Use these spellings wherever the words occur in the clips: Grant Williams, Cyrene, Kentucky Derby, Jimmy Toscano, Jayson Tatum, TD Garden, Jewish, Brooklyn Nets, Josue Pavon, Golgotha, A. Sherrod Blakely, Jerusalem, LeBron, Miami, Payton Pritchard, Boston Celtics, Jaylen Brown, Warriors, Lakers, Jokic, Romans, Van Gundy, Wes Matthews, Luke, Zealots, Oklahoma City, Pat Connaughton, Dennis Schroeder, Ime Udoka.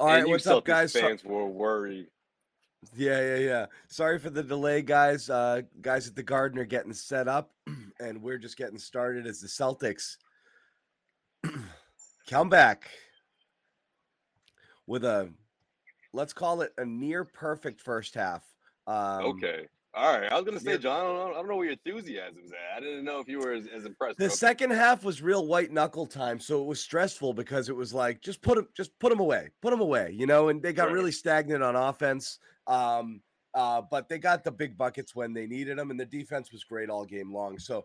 All right, what's up, guys? Fans were worried. Yeah. Sorry for the delay, guys. Guys at the Garden are getting set up, and we're just getting started as the Celtics come back with a, let's call it a near perfect first half. Okay. All right. I was going to say, John, I don't know where your enthusiasm was at. I didn't know if you were as impressed. The second half was real white knuckle time. So it was stressful because it was like, just put them away, you know, and they got really stagnant on offense. But they got the big buckets when they needed them, and the defense was great all game long. So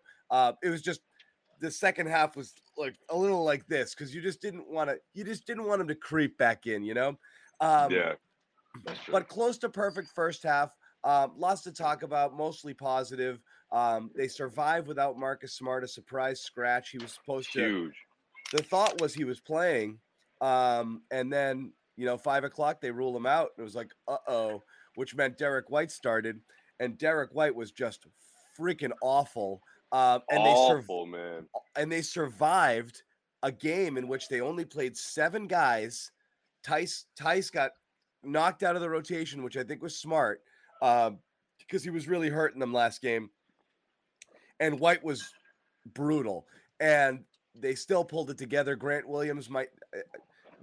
it was just, the second half was like a little like this, because you just didn't want them to creep back in, you know? Yeah. But close to perfect first half. Lots to talk about, mostly positive. They survived without Marcus Smart, a surprise scratch. He was supposed to. Huge. The thought was he was playing. And then, 5:00, they rule him out. It was like, uh-oh, which meant Derek White started. And Derek White was just freaking awful. Awful, man. And they survived a game in which they only played 7 guys. Tice got knocked out of the rotation, which I think was smart. Because he was really hurting them last game, and White was brutal, and they still pulled it together. Grant Williams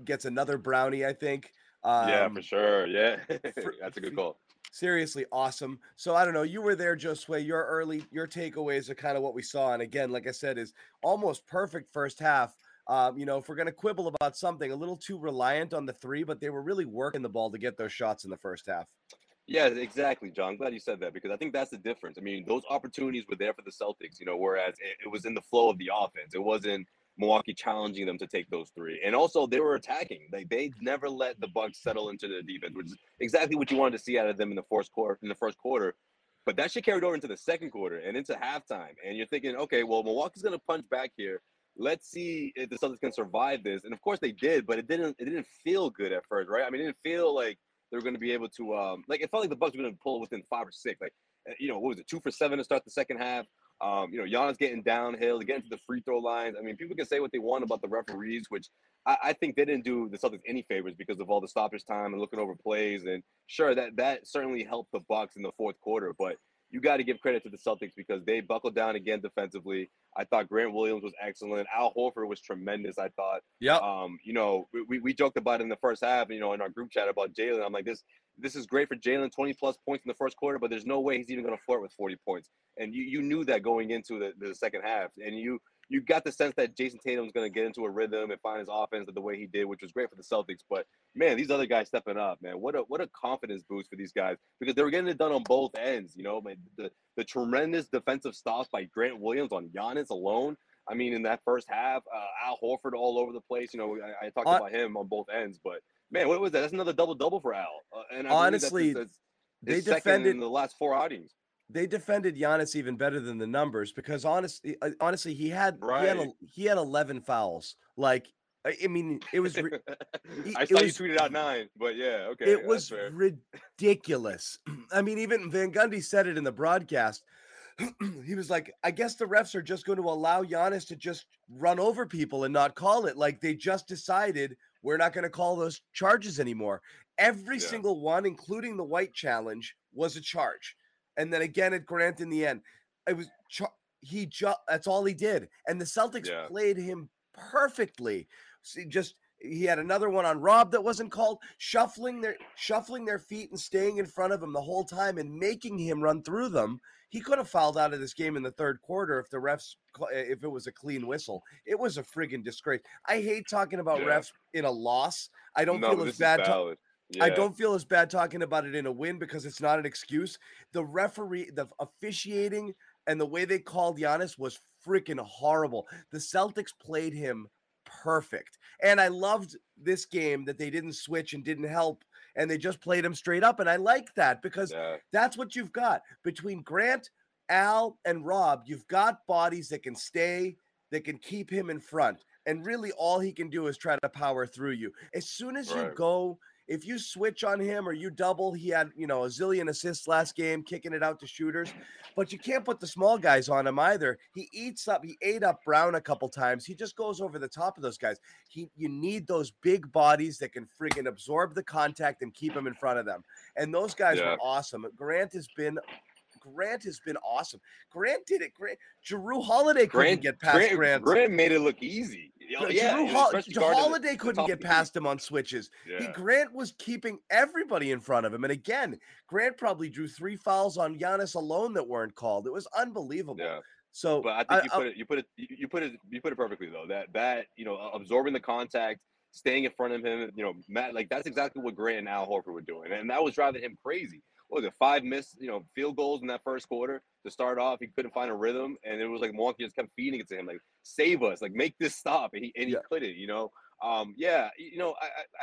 gets another brownie, I think. Yeah, for sure. Yeah, that's a good call. Seriously, awesome. So I don't know. You were there, Josue. Your takeaways are kind of what we saw, and again, like I said, is almost perfect first half. If we're gonna quibble about something, a little too reliant on the three, but they were really working the ball to get those shots in the first half. Yeah, exactly, John. I'm glad you said that, because I think that's the difference. I mean, those opportunities were there for the Celtics, whereas it was in the flow of the offense. It wasn't Milwaukee challenging them to take those three. And also, they were attacking. They never let the Bucks settle into the defense, which is exactly what you wanted to see out of them in the first quarter. But that shit carried over into the second quarter and into halftime. And you're thinking, okay, well, Milwaukee's going to punch back here. Let's see if the Celtics can survive this. And, of course, they did, but it didn't feel good at first, right? I mean, it didn't feel like they're going to be able to, it felt like the Bucks were going to pull within 5 or 6. Like, 2 for 7 to start the second half. Giannis getting downhill, getting to the free throw lines. I mean, people can say what they want about the referees, which I think they didn't do the Celtics any favors because of all the stoppage time and looking over plays. And sure, that certainly helped the Bucks in the fourth quarter, but you got to give credit to the Celtics because they buckled down again defensively. I thought Grant Williams was excellent. Al Horford was tremendous, I thought. Yeah. We joked about it in the first half, in our group chat about Jaylen. I'm like, this is great for Jaylen, 20-plus points in the first quarter, but there's no way he's even going to flirt with 40 points. And you knew that going into the second half. And you got the sense that Jayson Tatum was going to get into a rhythm and find his offense the way he did, which was great for the Celtics. But, man, these other guys stepping up, man. What a confidence boost for these guys, because they were getting it done on both ends, Man, the tremendous defensive stops by Grant Williams on Giannis alone. I mean, in that first half, Al Horford all over the place. I talked about him on both ends. But, man, what was that? That's another double-double for Al. And honestly, that's they defended in the last 4 outings. They defended Giannis even better than the numbers, because honestly, he had 11 fouls. Like, I mean, it was. I saw you tweeted out 9, but yeah, okay. It was ridiculous. I mean, even Van Gundy said it in the broadcast. He was like, I guess the refs are just going to allow Giannis to just run over people and not call it. Like, they just decided we're not going to call those charges anymore. Every single one, including the white challenge, was a charge. And then again at Grant in the end, it was that's all he did, and the Celtics played him perfectly. See, he had another one on Rob that wasn't called, shuffling their feet and staying in front of him the whole time and making him run through them. He could have fouled out of this game in the third quarter if it was a clean whistle. It was a friggin' disgrace. I hate talking about refs in a loss. I don't feel as bad. Yeah. I don't feel as bad talking about it in a win because it's not an excuse. The referee, the officiating, and the way they called Giannis was freaking horrible. The Celtics played him perfect. And I loved this game that they didn't switch and didn't help, and they just played him straight up. And I like that because that's what you've got. Between Grant, Al, and Rob, you've got bodies that can stay, that can keep him in front. And really all he can do is try to power through you. As soon as you go – If you switch on him or you double, he had, you know, a zillion assists last game, kicking it out to shooters. But you can't put the small guys on him either. He ate up Brown a couple times. He just goes over the top of those guys. You need those big bodies that can friggin' absorb the contact and keep him in front of them. And those guys were awesome. Grant has been awesome. Grant did it. Jrue Holiday couldn't get past Grant. Grant made it look easy. Holiday couldn't get past him on switches. Yeah. Grant was keeping everybody in front of him. And again, Grant probably drew 3 fouls on Giannis alone that weren't called. It was unbelievable. Yeah. So, but I think you put it perfectly though. That you know, absorbing the contact, staying in front of him. You know, Matt, like that's exactly what Grant and Al Horford were doing, and that was driving him crazy. What was it, 5 missed, you know, field goals in that first quarter to start off? He couldn't find a rhythm, and it was like Milwaukee just kept feeding it to him, like save us, like make this stop, and he couldn't, you know. I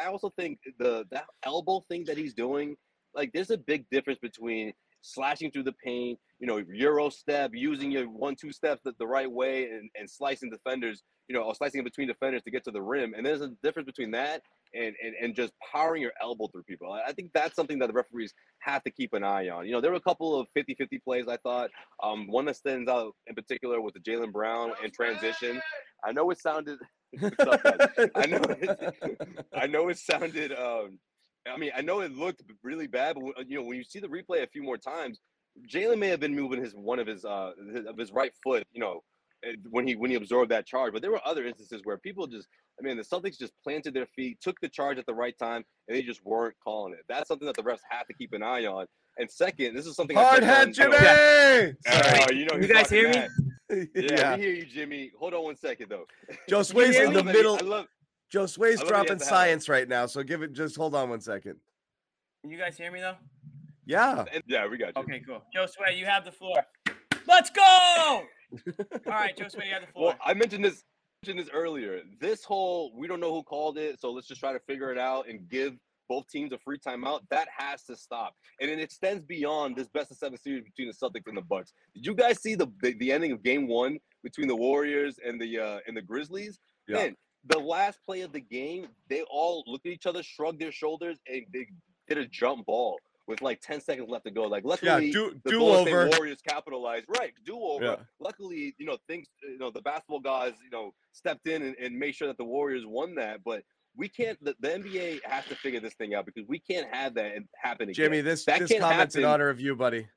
also think that elbow thing that he's doing, like there's a big difference between slashing through the paint, you know, euro step, using your 1-2 steps the right way, and slicing defenders, you know, or slicing in between defenders to get to the rim, and there's a difference between that. And just powering your elbow through people. I think that's something that the referees have to keep an eye on. You know, there were a couple of 50-50 plays, I thought. One that stands out in particular was the Jaylen Brown in transition. I know it sounded I know it looked really bad, but, you know, when you see the replay a few more times, Jaylen may have been moving his right foot, you know, when he absorbed that charge. But there were other instances where people just, I mean, the Celtics just planted their feet, took the charge at the right time, and they just weren't calling it. That's something that the refs have to keep an eye on. And second, this is something hard hat, Jimmy. You guys hear me? Yeah, we hear you, Jimmy. Hold on one second, though. Josue's in the middle. Josue's dropping science right now, so give it. Just hold on one second. Can you guys hear me though? Yeah. Yeah, we got you. Okay, cool. Josue, you have the floor. Let's go. All right, Josue, you have the floor. Well, I mentioned this. Earlier, this whole we don't know who called it, so let's just try to figure it out and give both teams a free timeout. That has to stop, and it extends beyond this best-of-7 series between the Celtics and the Bucks. Did you guys see the ending of Game 1 between the Warriors and the Grizzlies? Yeah. Man, the last play of the game, they all looked at each other, shrugged their shoulders, and they did a jump ball with like 10 seconds left to go. Like luckily, the Warriors capitalized. Right, do over. Yeah. Luckily, you know, things, you know, the basketball guys, you know, stepped in and made sure that the Warriors won that. But we can't. The NBA has to figure this thing out because we can't have that happen again. Jimmy, this comment's in honor of you, buddy.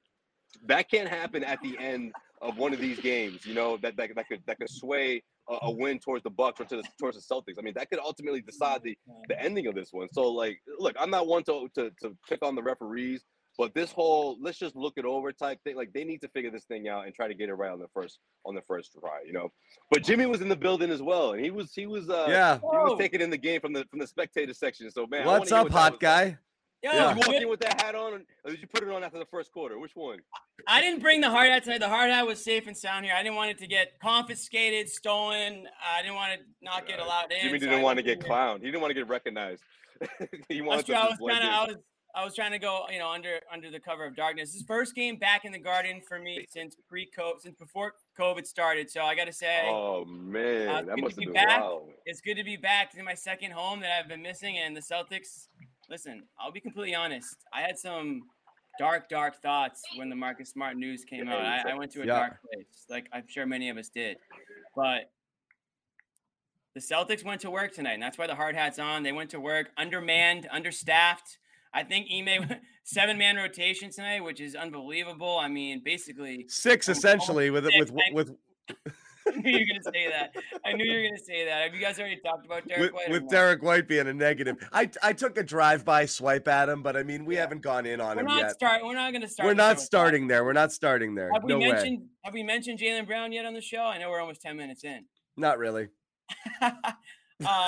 That can't happen at the end of one of these games. You know, that could sway a win towards the Bucks or towards the Celtics. I mean, that could ultimately decide the ending of this one. So, like, look, I'm not one to pick on the referees, but this whole let's just look it over type thing, like they need to figure this thing out and try to get it right on the first try, you know. But Jimmy was in the building as well, and he was taking in the game from the spectator section. So, man, what's up, hot guy? Like. Yeah. Did you walk in with that hat on, or did you put it on after the first quarter? Which one? I didn't bring the hard hat today. The hard hat was safe and sound here. I didn't want it to get confiscated, stolen. I didn't want to not get allowed in. Jimmy didn't want to get clowned. He didn't want to get recognized. I was trying to go, you know, under the cover of darkness. This first game back in the Garden for me since before COVID started. So I got to say, oh man, that must have been wild. It's good to be back in my second home that I've been missing, and the Celtics. Listen, I'll be completely honest. I had some dark thoughts when the Marcus Smart news came out. I went to a dark place, like I'm sure many of us did. But the Celtics went to work tonight, and that's why the hard hat's on. They went to work, undermanned, understaffed. I think Ime 7-man rotation tonight, which is unbelievable. I mean, basically 6 essentially with I knew you were going to say that. Have you guys already talked about Derek White? With Derek White being a negative. I took a drive-by swipe at him, but, I mean, we haven't gone in on him yet. We're not going to start. We're not starting there. No way. Have we mentioned Jaylen Brown yet on the show? I know we're almost 10 minutes in. Not really.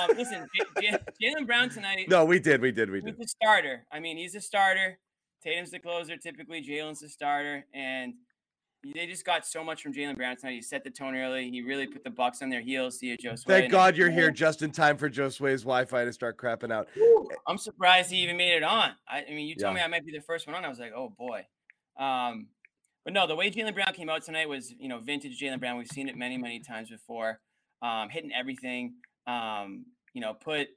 Listen, Jaylen Brown tonight. No, we did. He's a starter. I mean, he's a starter. Tatum's the closer. Typically, Jaylen's the starter. And they just got so much from Jaylen Brown tonight. He set the tone early. He really put the Bucks on their heels. See you, Josue. Thank God you're here just in time for Josue's Wi-Fi to start crapping out. Ooh, I'm surprised he even made it on. I mean, you told me I might be the first one on. I was like, oh, boy. But no, the way Jaylen Brown came out tonight was, you know, vintage Jaylen Brown. We've seen it many, many times before. Hitting everything. You know, put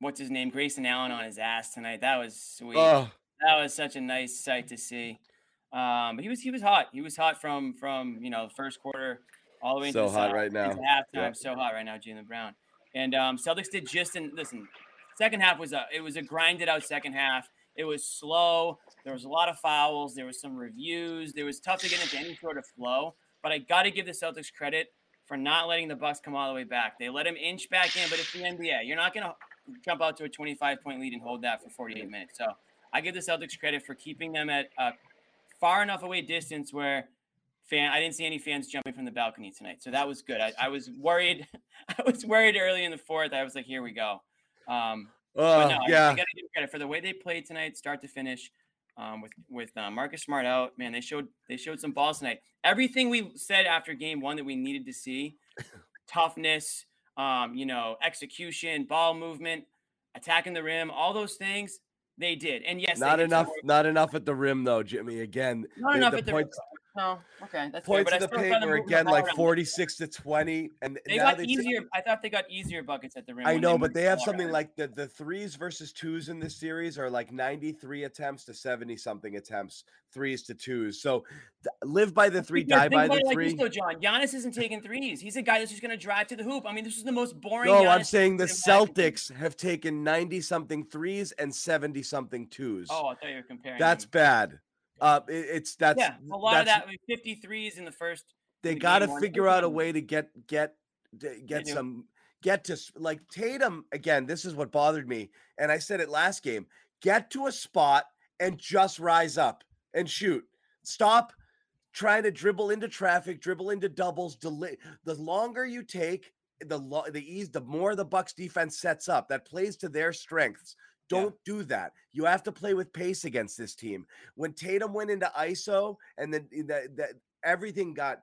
what's his name, Grayson Allen on his ass tonight. That was sweet. Oh. That was such a nice sight to see. But he was hot. He was hot from you know, the first quarter all the way into halftime. So hot right now, Jaylen Brown. And Celtics did just second half was a grinded out second half. It was slow. There was a lot of fouls. There was some reviews. There was tough to get into any sort of flow. But I got to give the Celtics credit for not letting the Bucks come all the way back. They let them inch back in, but it's the NBA. You're not going to jump out to a 25-point lead and hold that for 48 minutes. So I give the Celtics credit for keeping them at a far enough away distance where I didn't see any fans jumping from the balcony tonight. So that was good. I was worried. I was worried early in the fourth. I was like, here we go. I got to give credit for the way they played tonight, start to finish, with Marcus Smart out. Man, they showed some balls tonight. Everything we said after game one that we needed to see, toughness, execution, ball movement, attacking the rim, all those things they did. And yes, not enough at the rim though, Jimmy. Again, not enough at the rim. No, okay, that's fair, but I still thought they were again like 46-20, and they got easier. I thought they got easier buckets at the rim. I know, but they have something like the threes versus twos in this series are like 93 attempts to 70 something attempts, threes to twos. So live by the three, die by the three. John, Giannis isn't taking threes. He's a guy that's just going to drive to the hoop. I mean, this is the most boring. No, I'm saying the Celtics have taken 90 something threes and 70 something twos. Oh, I thought you were comparing. That's bad. A lot of that 53s in the first. They got to figure out a way to get to like Tatum again. This is what bothered me, and I said it last game. Get to a spot and just rise up and shoot. Stop trying to dribble into traffic, dribble into doubles. The longer you take, the more the Bucks defense sets up. That plays to their strengths. Don't do that. You have to play with pace against this team. When Tatum went into ISO and then everything got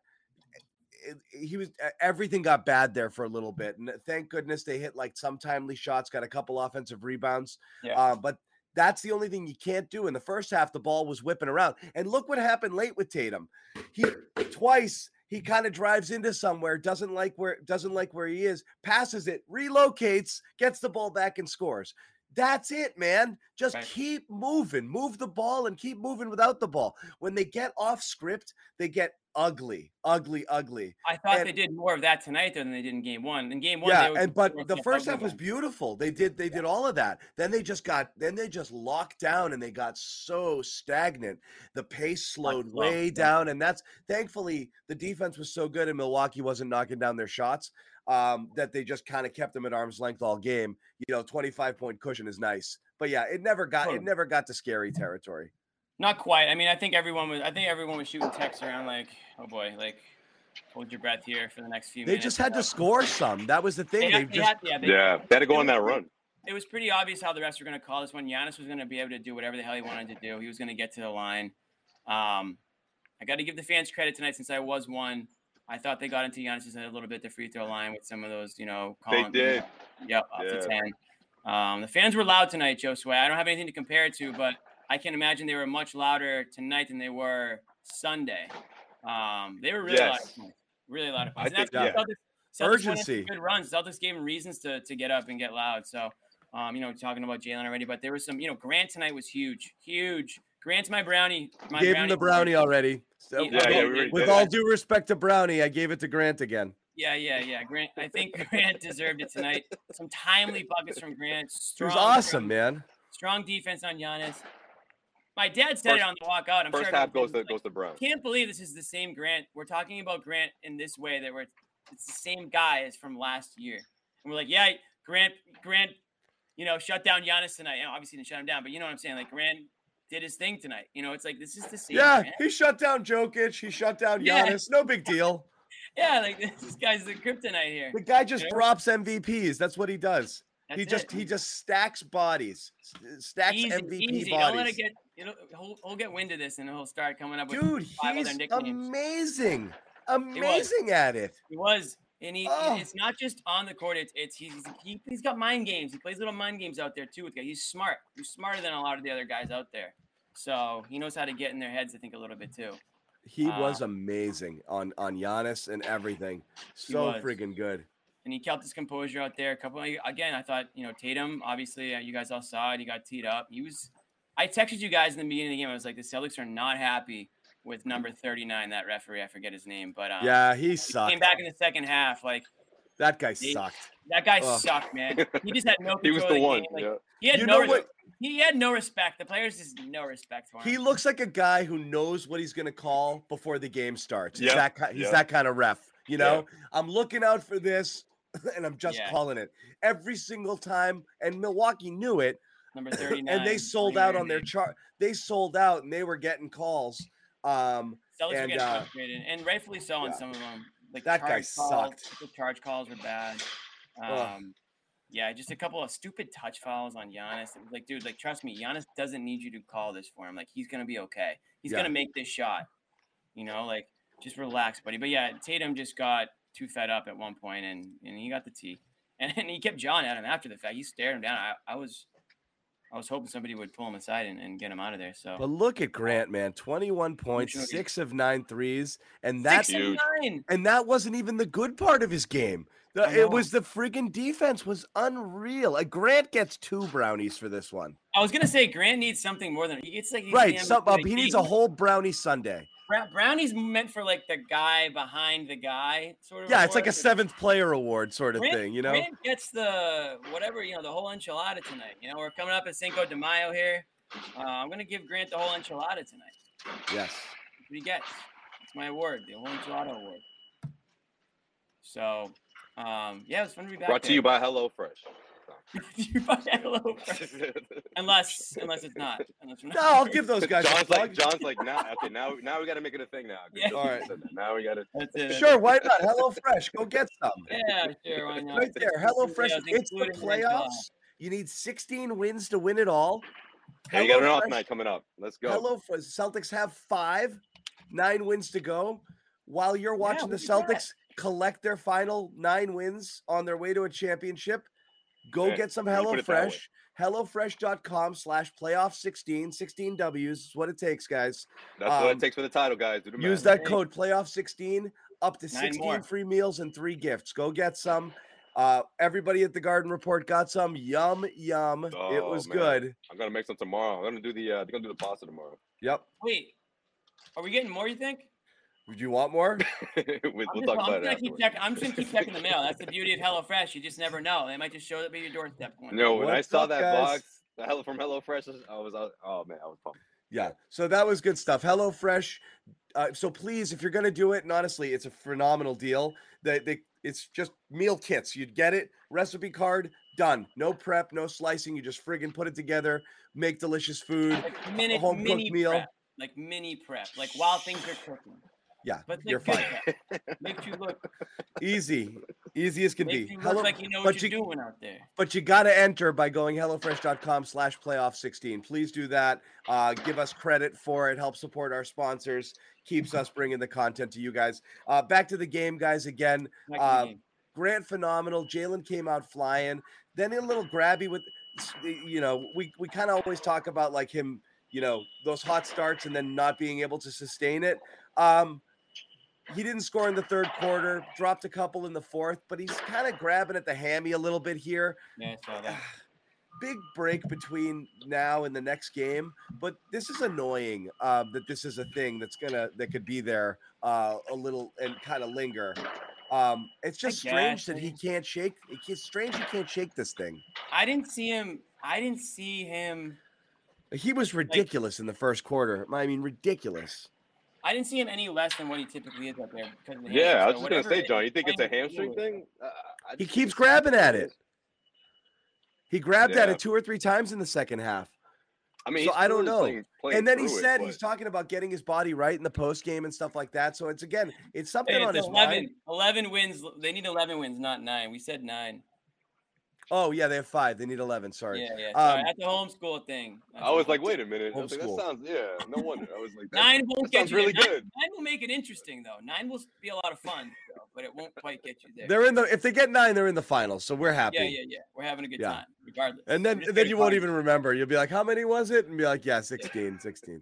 bad there for a little bit. And thank goodness they hit like some timely shots, got a couple offensive rebounds. Yeah. But that's the only thing you can't do. In the first half, the ball was whipping around. And look what happened late with Tatum. He kind of drives into somewhere, doesn't like where he is, passes it, relocates, gets the ball back and scores. That's it, man. Just keep moving. Move the ball and keep moving without the ball. When they get off script, they get ugly, ugly, ugly. I thought they did more of that tonight than they did in game one. In game one, but the first half was beautiful. They did all of that. Then they just locked down and they got so stagnant. The pace slowed way down, and that's thankfully the defense was so good and Milwaukee wasn't knocking down their shots. That they just kind of kept them at arm's length all game. 25-point cushion is nice, but yeah, it never got to scary territory. Not quite. I mean, I think everyone was shooting texts around like, oh boy, like hold your breath here for the next few minutes. They just had to score some. That was the thing. They had to go on that run. It was pretty obvious how the refs were going to call this one. Giannis was going to be able to do whatever the hell he wanted to do. He was going to get to the line. I got to give the fans credit tonight since I was one. I thought they got into Giannis' head a little bit, the free throw line with some of those, calling. They did. Up to 10. The fans were loud tonight, Josue. I don't have anything to compare it to, but I can imagine they were much louder tonight than they were Sunday. They were really loud. Really loud. Urgency. Good runs. Celtics gave them reasons to get up and get loud. So, talking about Jaylen already, but there was some, Grant tonight was huge, huge. Grant's my brownie. Gave him the brownie already. So, with all due respect to Brownie, I gave it to Grant again. Yeah. Grant, I think Grant deserved it tonight. Some timely buckets from Grant. He was awesome, man. Strong defense on Giannis. My dad said it on the walk out. First half goes to Brown. Can't believe this is the same Grant. We're talking about Grant in this way that it's the same guy as from last year. And we're like, yeah, Grant, shut down Giannis tonight. Obviously didn't shut him down, but you know what I'm saying? Like Grant did his thing tonight. It's like, this is the same. Yeah, man. He shut down Jokic. He shut down Giannis. Yeah. No big deal. Yeah, like this guy's the kryptonite here. The guy just drops MVPs. That's what he does. He just stacks bodies. Stacks MVP bodies. Don't let it get, he'll get wind of this and he'll start coming up with five other nicknames. Dude, he's amazing. Amazing at it. He was. And it's not just on the court. He's got mind games. He plays little mind games out there too with guys. He's smart. He's smarter than a lot of the other guys out there. So he knows how to get in their heads, I think, a little bit too. He was amazing on Giannis and everything. So friggin' good. and he kept his composure out there. I thought, Tatum, obviously, you guys all saw it. He got teed up. I texted you guys in the beginning of the game. I was like, the Celtics are not happy with number 39, that referee. I forget his name, but yeah, he sucked. He came back in the second half. That guy sucked. That guy sucked, man. He just had no control. He was the one. He had no respect. The players just no respect for him. He looks like a guy who knows what he's going to call before the game starts. Yep. He's that kind of ref. I'm looking out for this, and I'm just calling it every single time. And Milwaukee knew it. Number 39. And they sold out on their chart. They sold out, and they were getting calls. Celtics were getting frustrated, and rightfully so on some of them. That guy sucked. The charge calls were bad. Yeah, just a couple of stupid touch fouls on Giannis. It was trust me, Giannis doesn't need you to call this for him. He's gonna be okay. He's gonna make this shot. Just relax, buddy. But yeah, Tatum just got too fed up at one point, and he got the tee, and he kept jawing at him after the fact. He stared him down. I was hoping somebody would pull him aside and get him out of there. So, but look at Grant, man, 21 points, 6 of 9 threes, and that's and that wasn't even the good part of his game. It was the friggin' defense was unreal. Grant gets 2 brownies for this one. I was gonna say Grant needs something more than he needs a whole brownie sundae. Brownie's meant for the guy behind the guy sort of. Yeah, it's a 7th player award sort of thing, Grant gets the whatever, the whole enchilada tonight. We're coming up at Cinco de Mayo here. I'm gonna give Grant the whole enchilada tonight. Yes, that's what he gets. It's my award, the whole enchilada award. So, it was fun to be back. Brought to you by HelloFresh. unless it's not. No, I'll give those guys. John's like, nah, okay, now we got to make it a thing now. Yeah. All right. Now we got to. Sure, why not? HelloFresh, go get some. Yeah, sure, why not? Right there, HelloFresh. It's the playoffs. You need 16 wins to win it all. Hey, you got an off night coming up. Let's go. HelloFresh. Celtics have 9 wins to go. While you're watching the Celtics collect their final 9 wins on their way to a championship, go get some HelloFresh. HelloFresh.com/playoff16. 16 W's is what it takes, guys. That's what it takes for the title, guys. Use that code playoff16, up to 16 free meals and 3 gifts. Go get some. Everybody at the Garden Report got some. Yum. Oh, it was good. I'm gonna make some tomorrow. I'm gonna do they're gonna do the pasta tomorrow. Yep. Wait, are we getting more? You think? Would you want more? I'm just going to keep checking the mail. That's the beauty of HelloFresh. You just never know. They might just show up at your doorstep. When I saw that box from HelloFresh, I was pumped. Yeah, so that was good stuff. HelloFresh. So please, if you're going to do it, and honestly, it's a phenomenal deal. It's just meal kits. You'd get it, recipe card, done. No prep, no slicing. You just friggin' put it together, make delicious food, home-cooked meal. Mini prep, while things are cooking. Yeah, but you're fine. Make you look easy as can be. You look like you know what you're doing out there. But you got to enter by going HelloFresh.com/playoff16. Please do that. Give us credit for it. Help support our sponsors. Keeps us bringing the content to you guys. Back to the game, guys. Again, Grant phenomenal. Jaylen came out flying. Then a little grabby with, we kind of always talk about him, those hot starts and then not being able to sustain it. He didn't score in the 3rd quarter, dropped a couple in the 4th, but he's kind of grabbing at the hammy a little bit here. Yeah, I saw that. Big break between now and the next game, but this is annoying that this is a thing that could be there a little and kind of linger. It's just strange that he can't shake. It's strange he can't shake this thing. I didn't see him. He was ridiculous in the 1st quarter. I mean, ridiculous. I didn't see him any less than what he typically is up there. I was just going to say, John, you think it's a hamstring thing? He keeps grabbing at it. He grabbed at it 2 or 3 times in the second half. I mean, so I don't know. And then he said he's talking about getting his body right in the post game and stuff like that. So it's something on his mind. 11 wins. They need 11 wins, not 9. We said 9. Oh, yeah, they have 5. They need 11. Sorry. Yeah. Sorry. That's a homeschool thing. Wait a minute. I was like, that sounds, no wonder. I was like, 9 won't get you really there. Good. 9 will make it interesting, though. 9 will be a lot of fun, but it won't quite get you there. If they get 9, they're in the finals, so we're happy. Yeah. We're having a good time, regardless. And then you won't even remember. You'll be like, how many was it? And be like, 16. 16.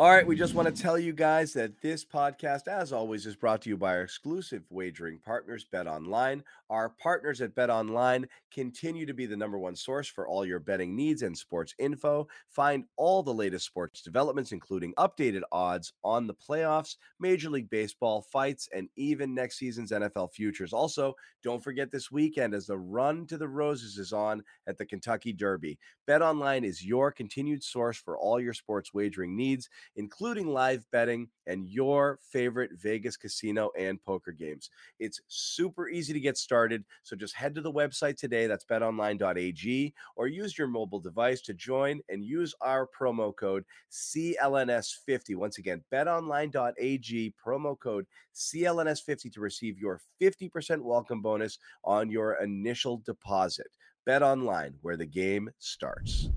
All right, we just want to tell you guys that this podcast, as always, is brought to you by our exclusive wagering partners, BetOnline. Our partners at BetOnline continue to be the number one source for all your betting needs and sports info. Find all the latest sports developments, including updated odds on the playoffs, Major League Baseball fights, and even next season's NFL futures. Also, don't forget this weekend as the Run to the Roses is on at the Kentucky Derby. BetOnline is your continued source for all your sports wagering needs, including live betting and your favorite Vegas casino and poker games. It's super easy to get started, so just head to the website today, that's betonline.ag, or use your mobile device to join and use our promo code CLNS50. Once again, betonline.ag, promo code CLNS50 to receive your 50% welcome bonus on your initial deposit. BetOnline, where the game starts.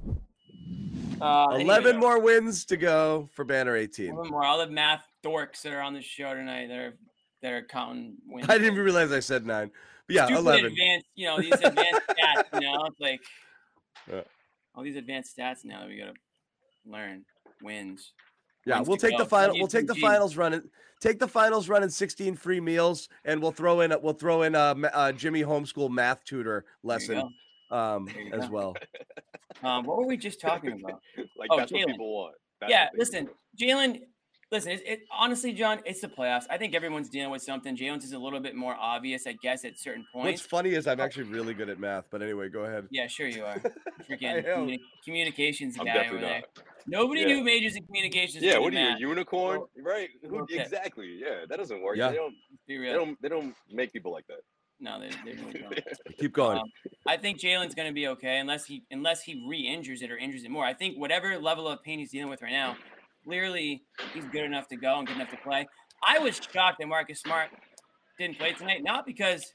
11 more wins to go for Banner 18. One more. All the math dorks that are on the show tonight, they're counting wins. I didn't even realize I said 9. But yeah, 11. Advanced, you know, these advanced stats, you know, it's like all these advanced stats now that we gotta learn wins. Yeah, we'll take the final. We'll take the finals run. Take the finals run and 16 free meals, and we'll throw in a Jimmy homeschool math tutor lesson. As well. What were we just talking about? Like, oh, that's Jaylen. What people want. That's Jaylen, listen, honestly, John, it's the playoffs. I think everyone's dealing with something. Jaylen's is a little bit more obvious, I guess, at certain points. What's funny is I'm actually really good at math, but anyway, go ahead. Yeah, sure you are. Freaking communications guy over there. Nobody knew majors in communications. Yeah, what are you, a unicorn? Oh, right? Exactly. Yeah, that doesn't work. Yeah. They don't make people like that. No, they're really going. Keep going. I think Jaylen's going to be okay unless he re-injures it or injures it more. I think whatever level of pain he's dealing with right now, clearly he's good enough to go and good enough to play. I was shocked that Marcus Smart didn't play tonight, not because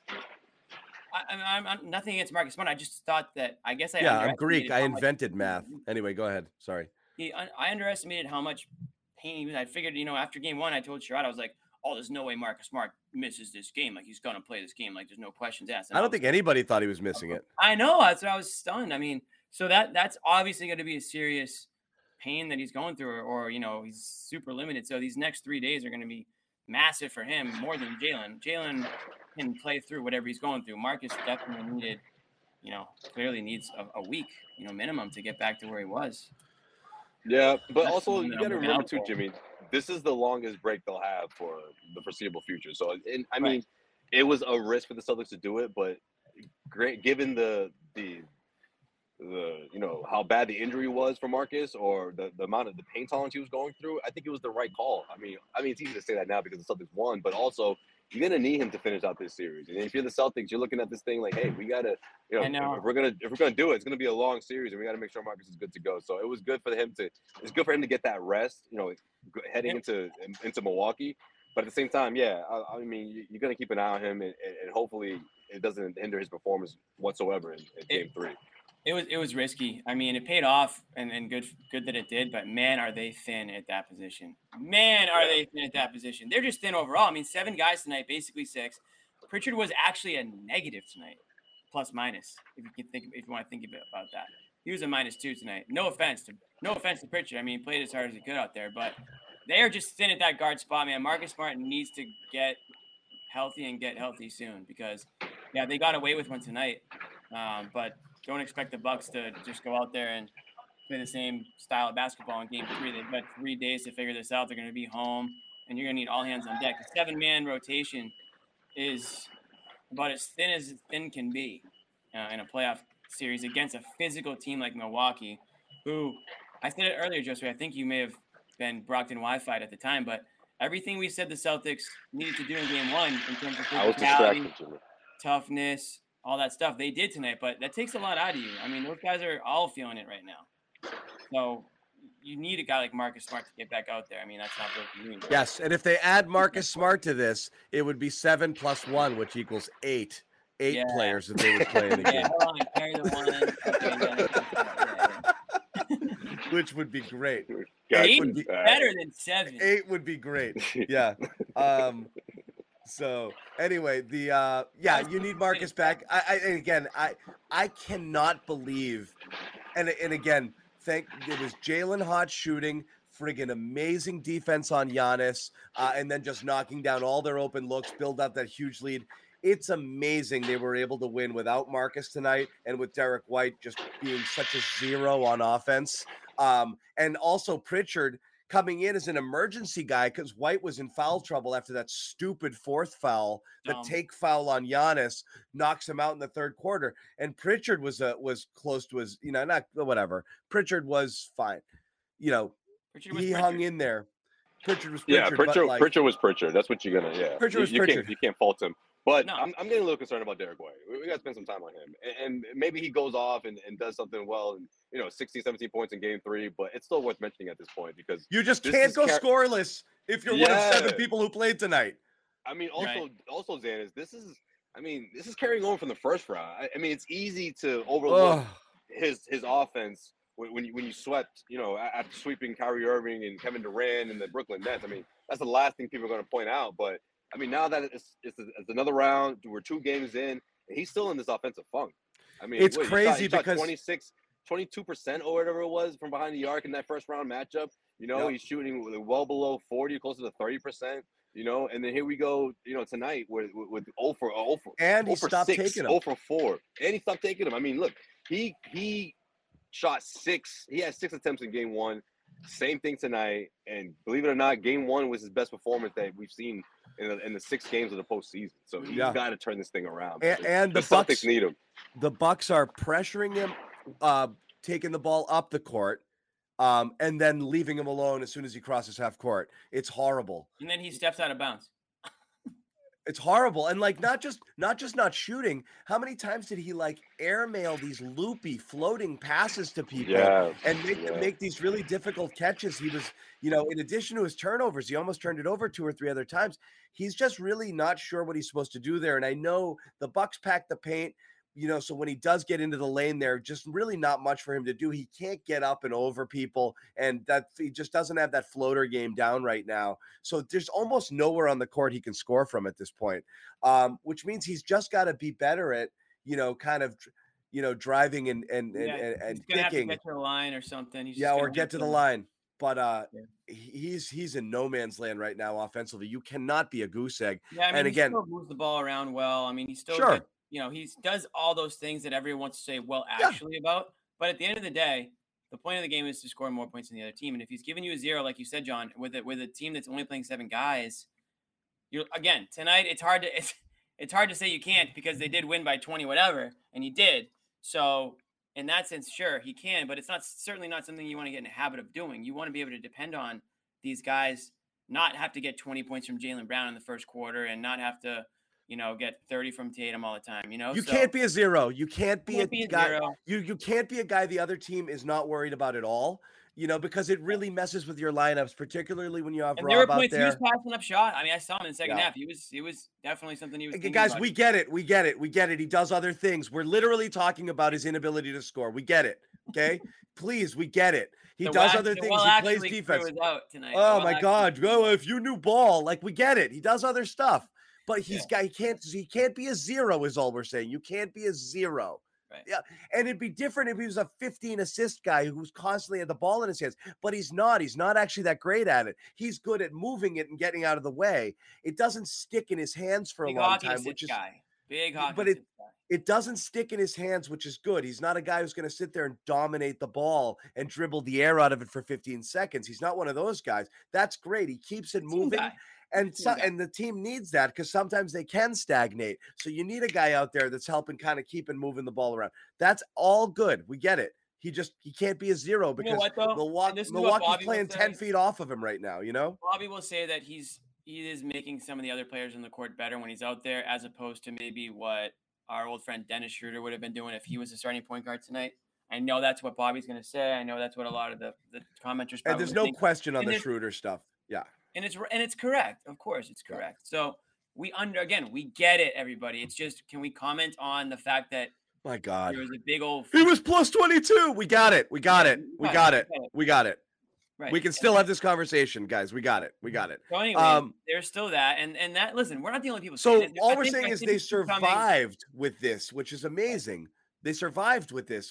I'm nothing against Marcus Smart. I just thought that I'm Greek. I invented math. Anyway, go ahead. Sorry. I underestimated how much pain he was. I figured, you know, after game one, I told Sherrod, I was like, oh, there's no way Marcus Smart misses this game. Like, he's going to play this game. Like, there's no questions asked. I don't think anybody thought he was missing it. I know. That's what I was stunned. I mean, so that's obviously going to be a serious pain that he's going through or, you know, he's super limited. So these next 3 days are going to be massive for him more than Jaylen. Jaylen can play through whatever he's going through. Marcus definitely clearly needs a week, you know, minimum to get back to where he was. Yeah, but that's also you got to remember too, Jimmy, this is the longest break they'll have for the foreseeable future. So, it was a risk for the Celtics to do it, but great, given the you know how bad the injury was for Marcus or the amount of the pain tolerance he was going through, I think it was the right call. I mean, it's easy to say that now because the Celtics won, but also you're gonna need him to finish out this series. And if you're the Celtics, you're looking at this thing like, hey, we gotta, you know, if we're gonna do it, it's gonna be a long series, and we gotta make sure Marcus is good to go. So it was good for him to, it's good for him to get that rest, you know, heading into Milwaukee. But at the same time, you're gonna keep an eye on him, and hopefully it doesn't hinder his performance whatsoever in Game 3. It was risky. I mean, it paid off, and good that it did. But man, are they thin at that position? They're just thin overall. I mean, 7 guys tonight, basically 6. Pritchard was actually a negative tonight, plus minus. If you want to think about that, he was a -2 tonight. No offense to Pritchard. I mean, he played as hard as he could out there, but they are just thin at that guard spot, man. Marcus Smart needs to get healthy soon because they got away with one tonight, but. Don't expect the Bucks to just go out there and play the same style of basketball in Game 3. They've got 3 days to figure this out. They're going to be home, and you're going to need all hands on deck. The 7-man rotation is about as thin can be in a playoff series against a physical team like Milwaukee, who I said it earlier, Josue. I think you may have been Brockton Wi-Fi at the time, but everything we said the Celtics needed to do in Game 1 in terms of physicality, toughness, all that stuff they did tonight, but that takes a lot out of you. I mean, those guys are all feeling it right now. So you need a guy like Marcus Smart to get back out there. I mean, that's not what you need. Yes, and if they add Marcus Smart to this, it would be 7 + 1, which equals 8. 8 players that they would play in the game. Hold on, carry the one. Okay, which would be great. 8 would be better than 7. 8 would be great. Yeah. So anyway, you need Marcus back. I cannot believe, and again, it was Jaylen Hot shooting, friggin' amazing defense on Giannis, and then just knocking down all their open looks, build up that huge lead. It's amazing they were able to win without Marcus tonight and with Derek White just being such a zero on offense. And also Pritchard coming in as an emergency guy because White was in foul trouble after that stupid fourth foul. The take foul on Giannis knocks him out in the third quarter. And Pritchard was close to his, you know, not whatever. Pritchard was fine. You know, he hung in there. Pritchard was Pritchard. Yeah, Pritchard was Pritchard. That's what you're going to, yeah. Pritchard was Pritchard. You can't fault him. But no. I'm getting a little concerned about Derek White. We got to spend some time on him. And maybe he goes off and does something well, and, you know, 16, 17 points in game three, but it's still worth mentioning at this point because you just can't go scoreless if you're one of seven people who played tonight. I mean, also Xanis, this is carrying on from the first round. I mean, it's easy to overlook his offense when you swept, you know, after sweeping Kyrie Irving and Kevin Durant and the Brooklyn Nets. I mean, that's the last thing people are going to point out, but I mean, now that it's another round, we're two games in, and he's still in this offensive funk. I mean, it's crazy because 22% or whatever it was from behind the arc in that first round matchup. You know, He's shooting well below 40, closer to 30%. You know, and then here we go. You know, tonight with 0 for 0, and he stopped taking him. 0 for 4, and he stopped taking him. I mean, look, he shot 6. He had 6 attempts in game one. Same thing tonight, and believe it or not, game one was his best performance that we've seen in the 6 games of the postseason. So he's got to turn this thing around. And the Celtics need him. The Bucks are pressuring him, taking the ball up the court, and then leaving him alone as soon as he crosses half court. It's horrible. And then he steps out of bounds. It's horrible. And like not just not shooting. How many times did he like airmail these loopy floating passes to people and make these really difficult catches? He was, you know, in addition to his turnovers, he almost turned it over 2 or 3 other times. He's just really not sure what he's supposed to do there. And I know the Bucks pack the paint, you know, so when he does get into the lane there, just really not much for him to do. He can't get up and over people, and that he just doesn't have that floater game down right now. So there's almost nowhere on the court he can score from at this point, which means he's just got to be better at, you know, kind of, you know, driving and kicking. Get to the line or something. Or get to the line. But he's in no man's land right now offensively. You cannot be a goose egg. Yeah, I mean, and again, he still moves the ball around well. I mean, he still gets, you know, he does all those things that everyone wants to say, well, actually about. But at the end of the day, the point of the game is to score more points than the other team. And if he's giving you a zero, like you said, John, with a team that's only playing 7 guys, tonight it's hard to say you can't, because they did win by 20 whatever, and he did. So in that sense, sure, he can, but it's certainly not something you want to get in the habit of doing. You want to be able to depend on these guys, not have to get 20 points from Jaylen Brown in the first quarter, and not have to, you know, get 30 from Tatum all the time, you know? You can't be a zero. You can't be a guy. Zero. You can't be a guy the other team is not worried about at all, you know, because it really messes with your lineups, particularly when you have Rob out there. There were points he was passing up shot. I mean, I saw him in the second half. He was definitely something he was thinking about. Guys, we get it. He does other things. We're literally talking about his inability to score. We get it, okay? Please, we get it. He does other things. He plays defense. Oh, my God. Well, if you knew ball, like, we get it. He does other stuff. But he can't be a zero is all we're saying. You can't be a zero. Right. Yeah. And it'd be different if he was a 15 assist guy who's constantly had the ball in his hands, but he's not actually that great at it. He's good at moving it and getting out of the way. It doesn't stick in his hands for a long time, which is guy. Big hockey. But it doesn't stick in his hands, which is good. He's not a guy who's going to sit there and dominate the ball and dribble the air out of it for 15 seconds. He's not one of those guys. That's great. He keeps it moving. And the team needs that, because sometimes they can stagnate. So you need a guy out there that's helping kind of keep and moving the ball around. That's all good. We get it. He can't be a zero, because Milwaukee's playing 10 feet off of him right now, you know? Bobby will say that he is making some of the other players on the court better when he's out there, as opposed to maybe what our old friend Dennis Schroeder would have been doing if he was the starting point guard tonight. I know that's what Bobby's going to say. I know that's what a lot of the commenters probably there's no think. Question on the Schroeder stuff. Yeah. And it's correct. Of course, it's correct. So we get it, everybody. It's just, can we comment on the fact that my God, there was a big old. He was plus 22. We got it. Right. We can still have this conversation, guys. We got it. So anyway, there's still that, and that. Listen, we're not the only people. So all we're saying is they survived with this, which is amazing. Right. They survived with this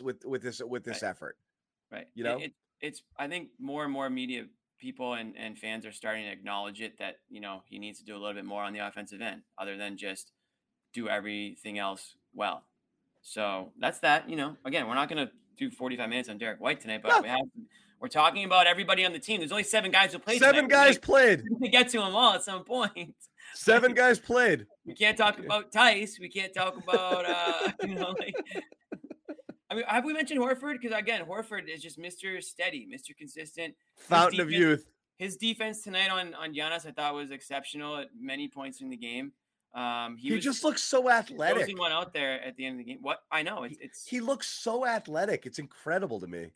effort. Right. You know, it's I think more and more media people and fans are starting to acknowledge it, that, you know, he needs to do a little bit more on the offensive end other than just do everything else well. So that's that. You know, again, we're not going to do 45 minutes on Derek White tonight, but no. We're talking about everybody on the team. There's only 7 guys who played. 7 guys played. We can get to them all at some point. 7 guys played. We can't talk about Tice. We can't talk about, you know, like, I mean, have we mentioned Horford? Because, again, Horford is just Mr. Steady, Mr. Consistent. Fountain of youth. His defense tonight on Giannis, I thought, was exceptional at many points in the game. He just looks so athletic. He went out there at the end of the game. What? I know. He looks so athletic. It's incredible to me.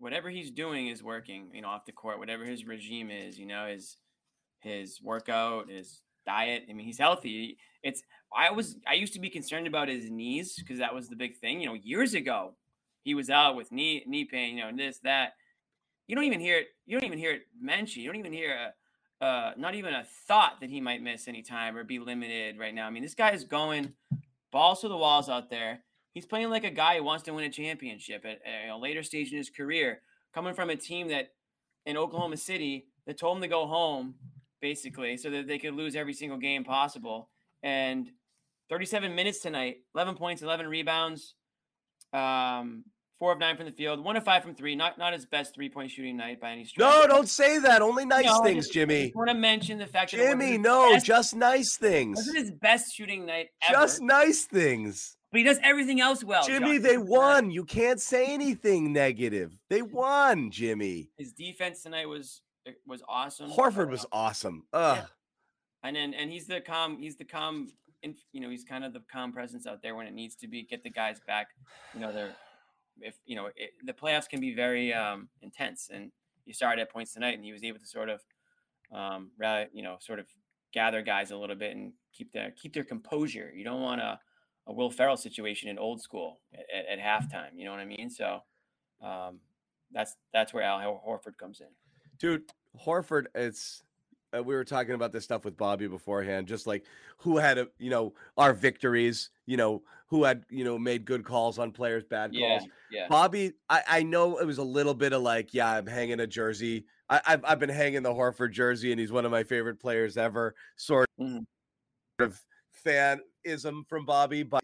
Whatever he's doing is working, you know, off the court, whatever his regime is, you know, his workout, his diet. I mean, he's healthy. I used to be concerned about his knees because that was the big thing, you know, years ago he was out with knee pain, you know, this, that. You don't even hear it mentioned. You don't even hear not even a thought that he might miss any time or be limited right now. I mean, this guy is going balls to the walls out there. He's playing like a guy who wants to win a championship at a later stage in his career, coming from a team that in Oklahoma City that told him to go home basically so that they could lose every single game possible. And 37 minutes tonight, 11 points, 11 rebounds, 4 of 9 from the field, 1 of 5 from three. Not his best 3-point shooting night by any stretch. No, don't say that. Only nice things, Jimmy. I just want to mention the fact that just nice things. Wasn't his best shooting night ever. Just nice things. But he does everything else well. Jimmy, they won. You can't say anything negative. They won, Jimmy. His defense tonight was awesome. Horford was awesome. Ugh. Yeah. And he's the calm, you know, he's kind of the calm presence out there when it needs to be. Get the guys back. You know, the playoffs can be very intense. And you started at points tonight, and he was able to sort of, sort of gather guys a little bit and keep their composure. You don't want to. A Will Ferrell situation in old school at halftime. You know what I mean? So that's where Al Horford comes in. Dude, Horford, it's we were talking about this stuff with Bobby beforehand, just like who had, our victories, who had, made good calls on players, bad calls. Yeah. Bobby, I know it was a little bit of like, yeah, I'm hanging a jersey. I've been hanging the Horford jersey, and he's one of my favorite players ever, sort of fan. From Bobby, but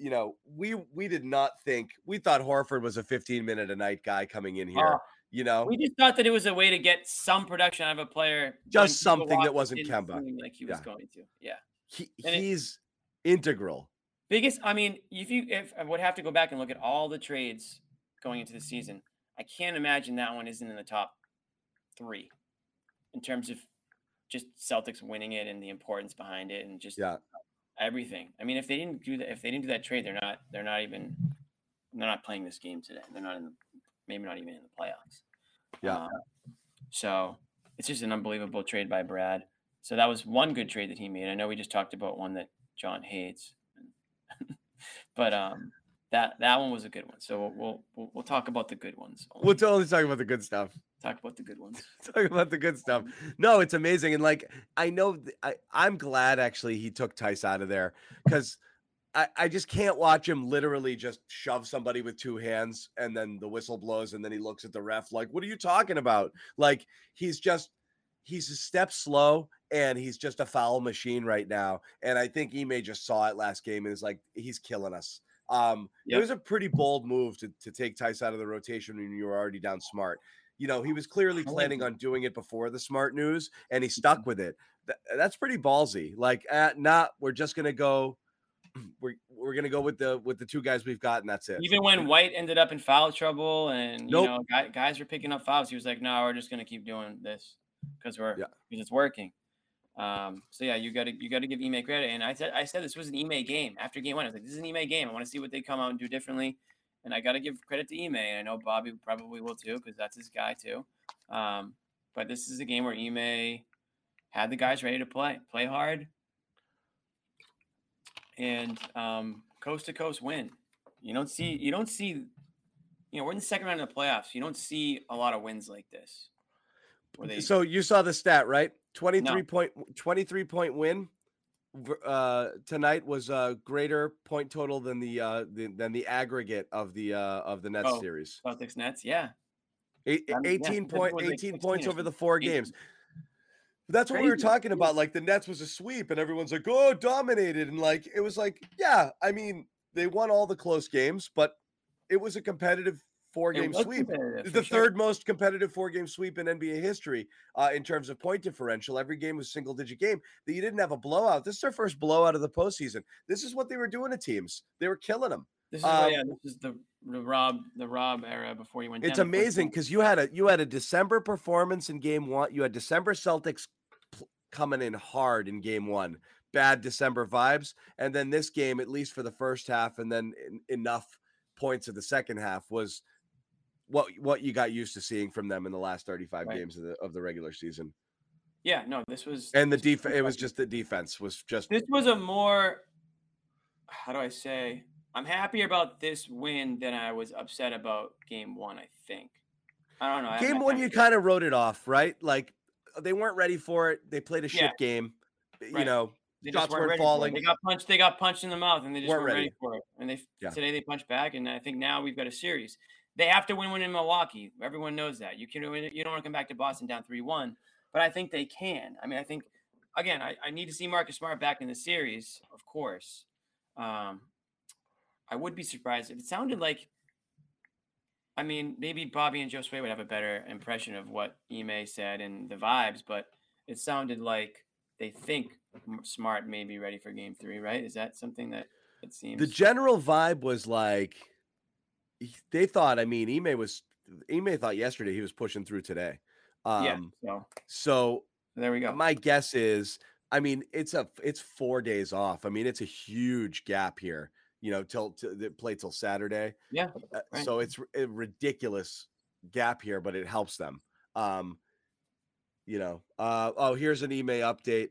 we did not think we thought Horford was a 15-minute a night guy coming in here. We just thought that it was a way to get some production out of a player, just something that wasn't Kemba, like he was going to. Yeah, he's integral. Biggest, I mean, if I would have to go back and look at all the trades going into the season, I can't imagine that one isn't in the top 3 in terms of just Celtics winning it and the importance behind it and just everything. I mean, if they didn't do that trade, they're not playing this game today. They're not maybe not even in the playoffs. Yeah. So it's just an unbelievable trade by Brad. So that was one good trade that he made. I know we just talked about one that John hates, but that one was a good one. So we'll talk about the good ones. We'll totally talk about the good stuff. Talk about the good ones. Talk about the good stuff. No, it's amazing. And like, I know I'm glad actually he took Tice out of there because I just can't watch him literally just shove somebody with 2 hands and then the whistle blows and then he looks at the ref like, what are you talking about? Like, he's a step slow and he's just a foul machine right now. And I think Ime just saw it last game and is like, he's killing us. It was a pretty bold move to take Tice out of the rotation when you were already down Smart. He was clearly planning on doing it before the Smart news, and he stuck with it. That's pretty ballsy. Like, we're just gonna go. We're gonna go with the 2 guys we've got, and that's it. Even when White ended up in foul trouble, and guys were picking up fouls, he was like, "No, we're just gonna keep doing this because because it's working." You gotta give Ime credit. And I said this was an Ime game. After game 1, I was like, "This is an Ime game. I want to see what they come out and do differently." And I got to give credit to Ime, and I know Bobby probably will too because that's his guy too. But this is a game where Ime had the guys ready to play hard, and coast to coast win. We're in the second round of the playoffs. You don't see a lot of wins like this. So you saw the stat, right? 23-point win. Tonight was a greater point total than the aggregate of the Nets series. Celtics Nets, yeah. 18 points over the four games. That's what we were talking about. Like, the Nets was a sweep, and everyone's like, oh, dominated. And, like, it was like, yeah, I mean, they won all the close games, but it was a competitive four-game sweep. The third most competitive four-game sweep in NBA history in terms of point differential. Every game was single-digit game. That you didn't have a blowout. This is their first blowout of the postseason. This is what they were doing to teams. They were killing them. This is, this is the Rob era before he went down. It's amazing because you had a December performance in game one. You had December Celtics coming in hard in game one. Bad December vibes. And then this game, at least for the first half, and then enough points of the second half was what you got used to seeing from them in the last 35 games of the regular season. Yeah, no, this was... And the defense, it was just the defense was just... This was a more... How do I say... I'm happier about this win than I was upset about game one, I think. I don't know. Game one, you kind of wrote it off, right? Like, they weren't ready for it. They played a shit game. Right. You know, they shots weren't falling. They got punched in the mouth, and they just weren't ready for it. And today they punched back, and I think now we've got a series. They have to win one in Milwaukee. Everyone knows that. You don't want to come back to Boston down 3-1, but I think they can. I mean, I think, again, I need to see Marcus Smart back in the series, of course. I would be surprised if it sounded like, I mean, maybe Bobby and Josue would have a better impression of what Ime said and the vibes, but it sounded like they think Smart may be ready for game three, right? Is that something that it seems? The general vibe was like, they thought, I mean, Ime thought yesterday he was pushing through today. So there we go. My guess is, I mean, it's 4 days off. I mean, it's a huge gap here. You know, till Saturday. Yeah. Right. So it's a ridiculous gap here, but it helps them. Here's an email update.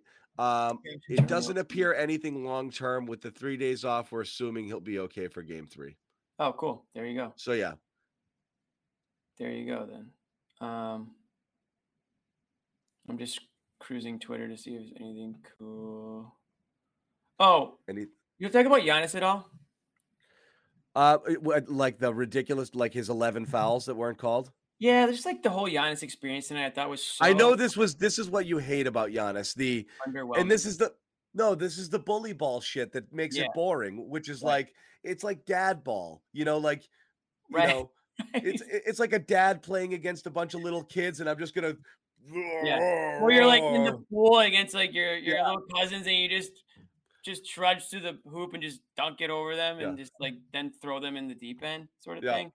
It doesn't appear anything long-term with the 3 days off. We're assuming he'll be okay for game three. Oh, cool. There you go. So, yeah. There you go then. I'm just cruising Twitter to see if there's anything cool. Oh, you talk about Giannis at all? Like the ridiculous, like his 11 fouls that weren't called. Yeah, there's like the whole Giannis experience tonight. I thought was. So I know this is what you hate about Giannis. The and this is the bully ball shit that makes it boring. Which is like it's like dad ball, you know, like you know, it's like a dad playing against a bunch of little kids, and I'm just gonna. Or you're like in the pool against like your little cousins, and you just trudge to the hoop and just dunk it over them and just like then throw them in the deep end sort of thing.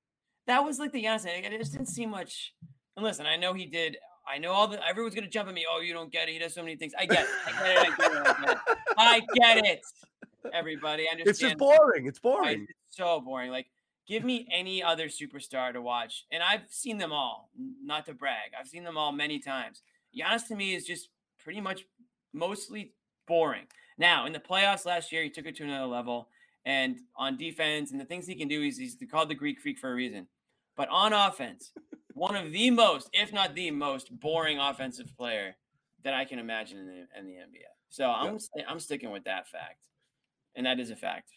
That was like the Giannis. It just didn't see much. And listen, I know he did. I know everyone's going to jump at me. Oh, you don't get it. He does so many things. I get it. Everybody. I understand. It's just boring. It's boring. It's so boring. Like give me any other superstar to watch. And I've seen them all, not to brag. I've seen them all many times. Giannis to me is just pretty much mostly boring. Now, in the playoffs last year, he took it to another level. And on defense and the things he can do, he's called the Greek Freak for a reason. But on offense, one of the most, if not the most, boring offensive player that I can imagine in the NBA. So I'm sticking with that fact. And that is a fact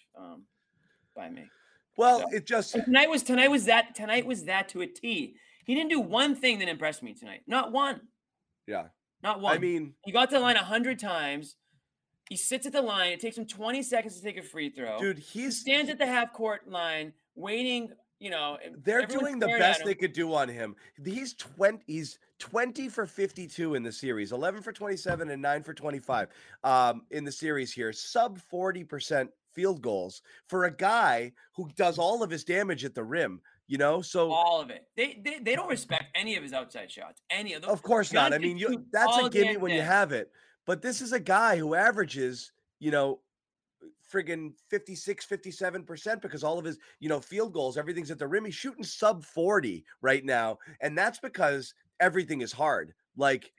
by me. Well, so. It just – Tonight was that to a T. He didn't do one thing that impressed me tonight. Not one. Yeah. Not one. I mean – he got to the line 100 times. He sits at the line. It takes him 20 seconds to take a free throw. Dude, he stands at the half-court line waiting, you know. They're doing the best they could do on him. He's 20 for 52 in the series, 11 for 27 and 9 for 25 in the series here. Sub 40% field goals for a guy who does all of his damage at the rim, you know. So all of it. They don't respect any of his outside shots. Any of those. Of course not. I mean, that's a gimme when you have it. But this is a guy who averages, you know, friggin' 56, 57% because all of his, you know, field goals, everything's at the rim. He's shooting sub 40 right now. And that's because everything is hard. Like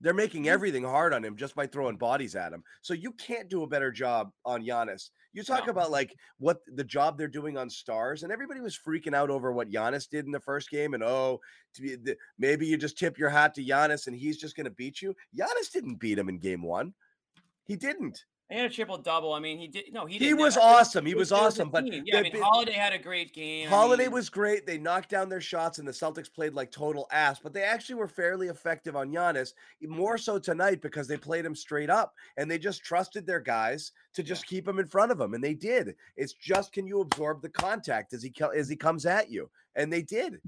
they're making everything hard on him just by throwing bodies at him. So you can't do a better job on Giannis. You talk about like what the job they're doing on stars, and everybody was freaking out over what Giannis did in the first game. And maybe you just tip your hat to Giannis and he's just going to beat you. Giannis didn't beat him in game one. He didn't. And a triple-double. I mean, he did. No, he didn't. He was awesome. He was awesome. But yeah, I mean, Holiday had a great game. Holiday was great. They knocked down their shots, and the Celtics played like total ass. But they actually were fairly effective on Giannis, more so tonight because they played him straight up, and they just trusted their guys to just keep him in front of him, and they did. It's just, can you absorb the contact as he comes at you? And they did.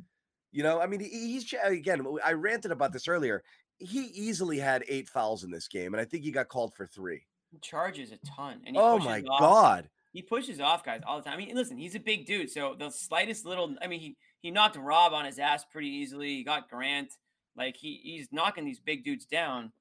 You know, I mean, he's again. I ranted about this earlier. He easily had 8 fouls in this game, and I think he got called for 3. He charges a ton. And he oh my God. He pushes off guys all the time. I mean, listen, he's a big dude. So the slightest little, I mean, he knocked Rob on his ass pretty easily. He got Grant. Like he's knocking these big dudes down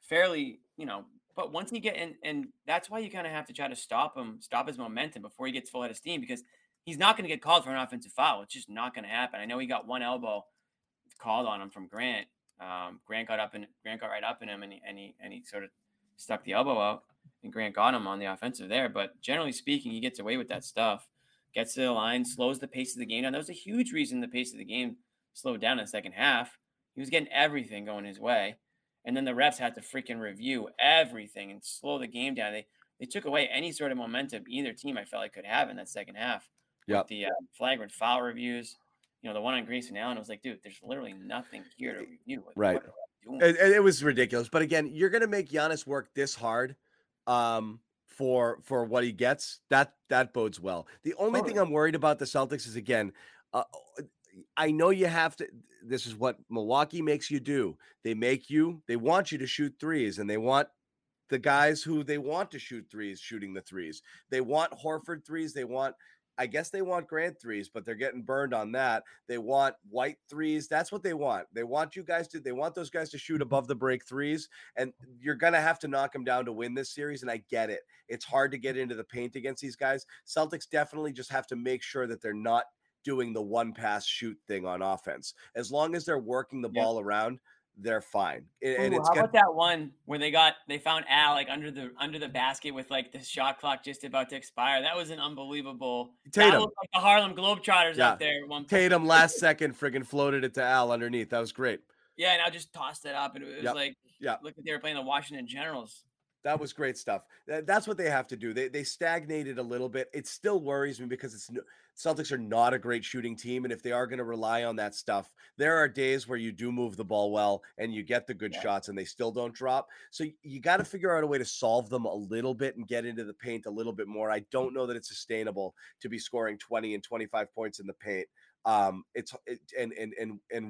fairly, you know, but once you get in, and that's why you kind of have to try to stop him, stop his momentum before he gets full out of steam, because he's not going to get called for an offensive foul. It's just not going to happen. I know he got one elbow called on him from Grant. Grant got right up in him and he sort of stuck the elbow out, and Grant got him on the offensive there. But generally speaking, he gets away with that stuff, gets to the line, slows the pace of the game down. That was a huge reason the pace of the game slowed down in the second half. He was getting everything going his way. And then the refs had to freaking review everything and slow the game down. They took away any sort of momentum either team I felt like could have in that second half. Yeah, the flagrant foul reviews. You know, the one on Grayson Allen, I was like, dude, there's literally nothing here to review. Right. And it was ridiculous. But again, you're going to make Giannis work this hard for what he gets. That bodes well. The only thing I'm worried about the Celtics is, again, I know you have to. This is what Milwaukee makes you do. They want you to shoot threes, and they want the guys who they want to shoot threes shooting the threes. They want Horford threes. I guess they want Grant threes, but they're getting burned on that. They want White threes. That's what they want. They want those guys to shoot above the break threes, and you're going to have to knock them down to win this series. And I get it. It's hard to get into the paint against these guys. Celtics definitely just have to make sure that they're not doing the one pass shoot thing on offense. As long as they're working the ball around, they're fine. And it's about that one where they found Al like under the basket with like the shot clock just about to expire. That was an unbelievable Tatum. That looked like the Harlem Globetrotters out there. At one point. Tatum last second friggin' floated it to Al underneath. That was great. Yeah, and I just tossed it up, and it was looked like they were playing the Washington Generals. That was great stuff. That's what they have to do. They stagnated a little bit. It still worries me because Celtics are not a great shooting team, and if they are going to rely on that stuff, there are days where you do move the ball well and you get the good shots and they still don't drop. So you got to figure out a way to solve them a little bit and get into the paint a little bit more. I don't know that it's sustainable to be scoring 20 and 25 points in the paint. And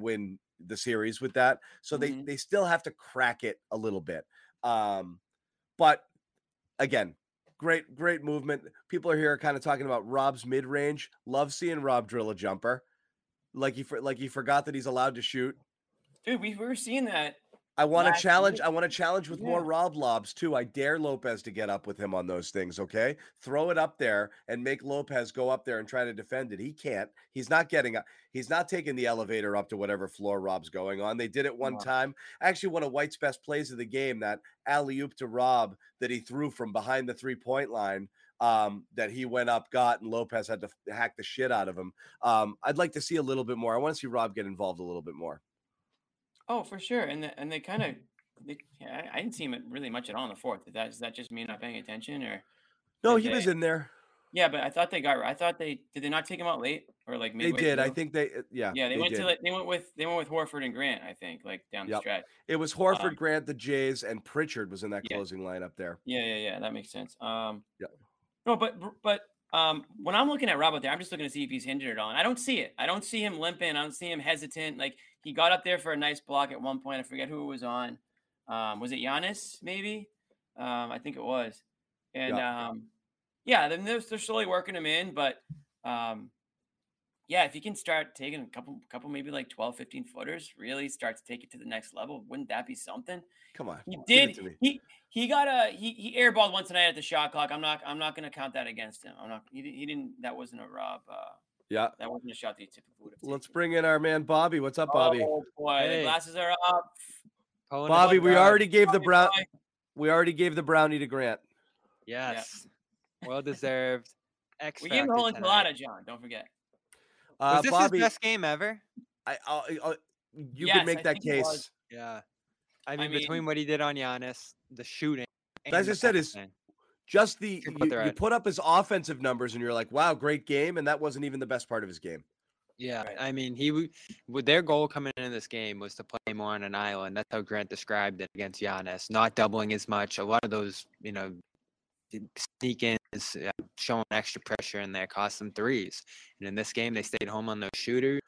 win the series with that. So they still have to crack it a little bit. But again, great movement. People are here kind of talking about Rob's mid-range. Love seeing Rob drill a jumper. Like he forgot that he's allowed to shoot. Dude, we were seeing that. I want to challenge with more Rob lobs too. I dare Lopez to get up with him on those things, okay? Throw it up there and make Lopez go up there and try to defend it. He can't. He's not getting up. He's not taking the elevator up to whatever floor Rob's going on. They did it one time. Actually, one of White's best plays of the game, that alley-oop to Rob that he threw from behind the three-point line that he went up, got, and Lopez had to hack the shit out of him. I'd like to see a little bit more. I want to see Rob get involved a little bit more. Oh, for sure. And they kind of I didn't see him really much at all in the fourth. Does that just mean not paying attention or? No, he was in there. Yeah, but I thought they not take him out late or like midway? They did. Through? I think they Yeah, they went did. To like, they went with Horford and Grant, I think, like down the stretch. It was Horford, Grant, the Jays, and Pritchard was in that closing lineup there. Yeah, that makes sense. No, but when I'm looking at Rob out there, I'm just looking to see if he's hindered at all. And I don't see it. I don't see him limping. I don't see him hesitant. Like he got up there for a nice block at one point. I forget who it was on. Was it Giannis? Maybe. I think it was. And then they're slowly working him in. But if he can start taking a couple, maybe like 12, 15 footers, really start to take it to the next level. Wouldn't that be something? Come on. He did. He airballed one tonight at the shot clock. I'm not going to count that against him. He didn't. That wasn't a Rob. That wasn't a shot that he typically would have taken. Let's bring in our man Bobby. What's up, Bobby? Oh boy, The glasses are up. Bobby, we already gave the brownie to Grant. Yes, well deserved. We gave him the whole enchilada, John. Don't forget. Was this Bobby, his best game ever? You could make that case. Yeah. I mean, between what he did on Giannis, the shooting. As I said, Just the you put up his offensive numbers, and you're like, wow, great game, and that wasn't even the best part of his game. Yeah, right. I mean, he with their goal coming into this game was to play him on an island. That's how Grant described it against Giannis, not doubling as much. A lot of those, you know, sneak-ins, showing extra pressure in there, cost them threes. And in this game, they stayed home on those shooters.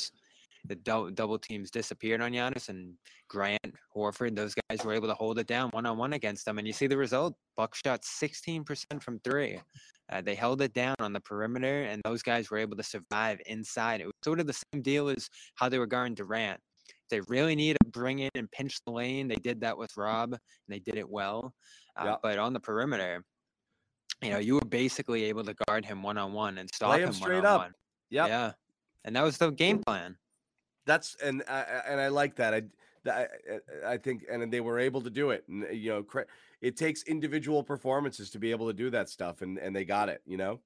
The double teams disappeared on Giannis, and Grant, Horford, those guys were able to hold it down one-on-one against them. And you see the result. Bucks shot 16% from three. They held it down on the perimeter, and those guys were able to survive inside. It was sort of the same deal as how they were guarding Durant. They really need to bring in and pinch the lane. They did that with Rob, and they did it well. Yeah. But on the perimeter, you know, you were basically able to guard him one-on-one and stop him straight up. Yep. Yeah. And that was the game plan. That's and I like that. I think, and they were able to do it. And, you know, it takes individual performances to be able to do that stuff, and they got it, you know?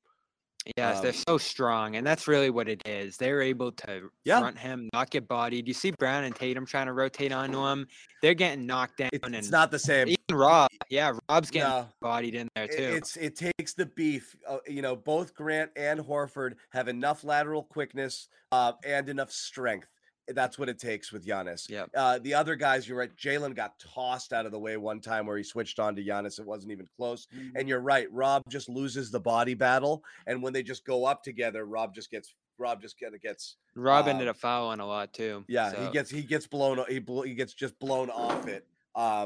Yes, they're so strong, and that's really what it is. They're able to front him, not get bodied. You see Brown and Tatum trying to rotate onto him. They're getting knocked down. It's not the same. Even Rob. Yeah, Rob's getting bodied in there, too. It takes the beef. You know, both Grant and Horford have enough lateral quickness and enough strength. That's what it takes with Giannis. Yeah. The other guys, you're right. Jaylen got tossed out of the way one time where he switched on to Giannis. It wasn't even close. Mm-hmm. And you're right. Rob just loses the body battle. And when they just go up together, Rob just gets. Rob ended up fouling a lot too. Yeah. So. He gets blown. He gets just blown off it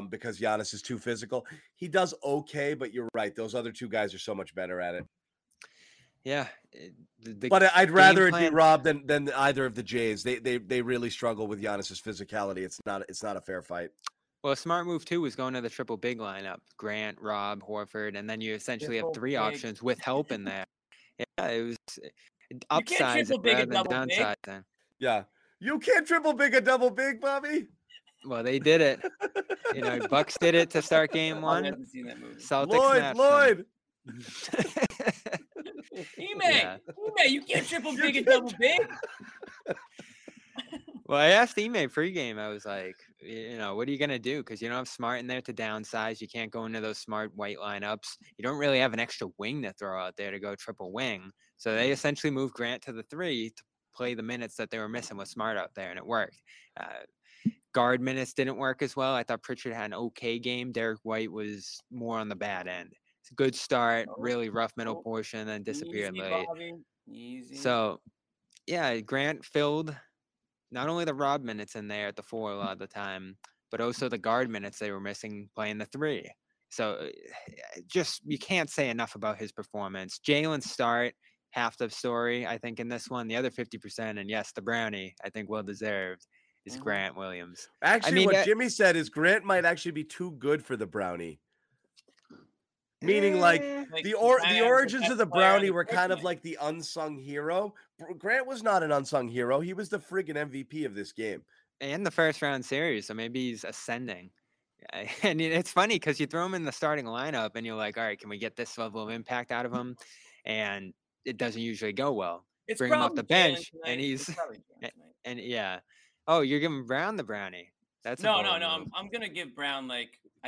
because Giannis is too physical. He does okay, but you're right. Those other two guys are so much better at it. Yeah, but I'd rather it be Rob than either of the Jays. They really struggle with Giannis's physicality. It's not a fair fight. Well, a smart move too was going to the triple big lineup: Grant, Rob, Horford, and then you essentially have three options with help in there. Yeah, it was upside rather than downside. Then yeah, you can't triple big a double big, Bobby. Well, they did it. You know, Bucks did it to start game one. I haven't seen that movie. Celtics. Lloyd. Ime, you can't triple big and double big. Well, I asked Ime pregame. I was like, you know, what are you going to do? Because you don't have Smart in there to downsize. You can't go into those Smart White lineups. You don't really have an extra wing to throw out there to go triple wing. So they essentially moved Grant to the three to play the minutes that they were missing with Smart out there, and it worked. Guard minutes didn't work as well. I thought Pritchard had an okay game. Derek White was more on the bad end. Good start, really rough middle portion, then disappeared late. Easy. So, yeah, Grant filled not only the Rob minutes in there at the four a lot of the time, but also the guard minutes they were missing playing the three. So, just you can't say enough about his performance. Jaylen's start, half the story, I think, in this one. The other 50%, and yes, the brownie, I think well deserved, is Grant Williams. Actually, what Jimmy said is Grant might actually be too good for the brownie. Meaning, like the origins of the brownie were kind of like the unsung hero. Grant was not an unsung hero. He was the friggin' MVP of this game. And the first-round series, so maybe he's ascending. And it's funny because you throw him in the starting lineup, and you're like, all right, can we get this level of impact out of him? And it doesn't usually go well. Bring him off the bench, and he's – and yeah. Oh, you're giving Brown the brownie. That's No. I'm going to give Brown, I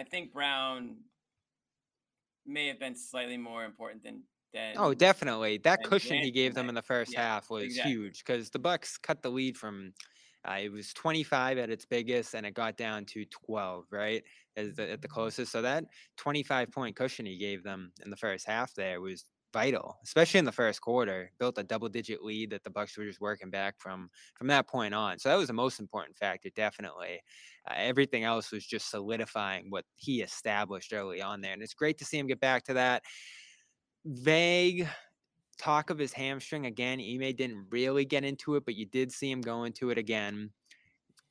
think Brown – may have been slightly more important than oh, definitely. That cushion he gave them in the first half was huge because the Bucks cut the lead from it was 25 at its biggest, and it got down to 12, right, at the closest. So that 25-point cushion he gave them in the first half there was vital, especially in the first quarter. Built a double-digit lead that the Bucks were just working back from that point on. So that was the most important factor, definitely. Everything else was just solidifying what he established early on there. And it's great to see him get back to that. Vague talk of his hamstring again. Ime didn't really get into it, but you did see him go into it again.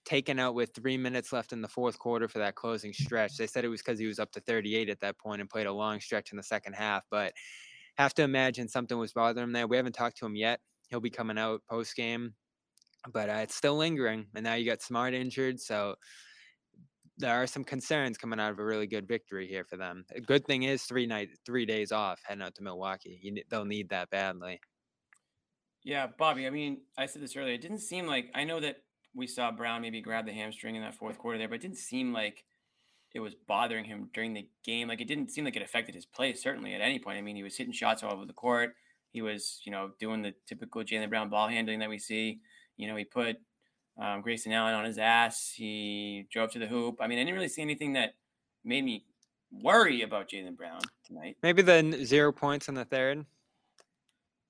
Taken out with 3 minutes left in the fourth quarter for that closing stretch. They said it was because he was up to 38 at that point and played a long stretch in the second half, but have to imagine something was bothering him there. We haven't talked to him yet. He'll be coming out post-game, but it's still lingering. And now you got Smart injured, so there are some concerns coming out of a really good victory here for them. A good thing is 3 days off heading out to Milwaukee. They'll need that badly. Yeah, Bobby, I mean, I said this earlier. It didn't seem like – I know that we saw Brown maybe grab the hamstring in that fourth quarter there, but it didn't seem like it was bothering him during the game. Like, it didn't seem like it affected his play, certainly at any point. I mean, he was hitting shots all over the court. He was, you know, doing the typical Jaylen Brown ball handling that we see. You know, he put Grayson Allen on his ass. He drove to the hoop. I mean, I didn't really see anything that made me worry about Jaylen Brown tonight. Maybe the 0 points in the third.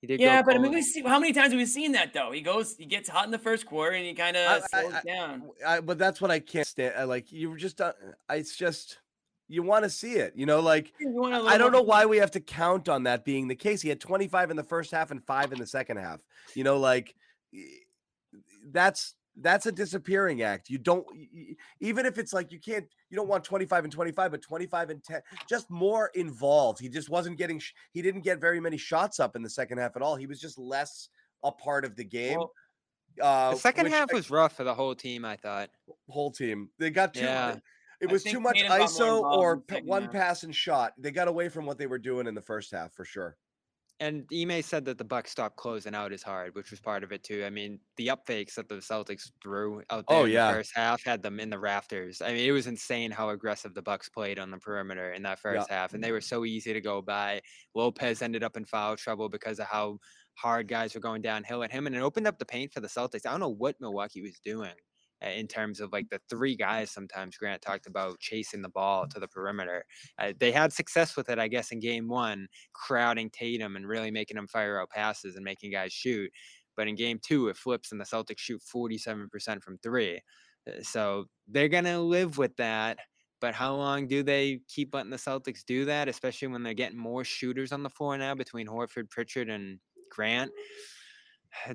Yeah, but I mean, we see how many times have we seen that though? He goes, he gets hot in the first quarter, and he kind of slows down. But that's what I can't stand. It's just you want to see it, you know. Like, I don't know why we have to count on that being the case. He had 25 in the first half and 5 in the second half. You know, like that's a disappearing act. You don't, even if it's like you don't want 25 and 25, but 25 and 10, just more involved. He just wasn't getting, he didn't get very many shots up in the second half at all. He was just less a part of the game. Well, the second half was rough for the whole team, I thought. Whole team. They got too, yeah. It was too much ISO or one pass and shot. They got away from what they were doing in the first half for sure. And Ime said that the Bucks stopped closing out his hard, which was part of it too. I mean, the upfakes that the Celtics threw out there in the first half had them in the rafters. I mean, it was insane how aggressive the Bucks played on the perimeter in that first half, and they were so easy to go by. Lopez ended up in foul trouble because of how hard guys were going downhill at him, and it opened up the paint for the Celtics. I don't know what Milwaukee was doing in terms of like the three guys sometimes Grant talked about chasing the ball to the perimeter. They had success with it, I guess, in game one, crowding Tatum and really making him fire out passes and making guys shoot. But in game two, it flips and the Celtics shoot 47% from three. So they're going to live with that. But how long do they keep letting the Celtics do that, especially when they're getting more shooters on the floor now between Horford, Pritchard, and Grant?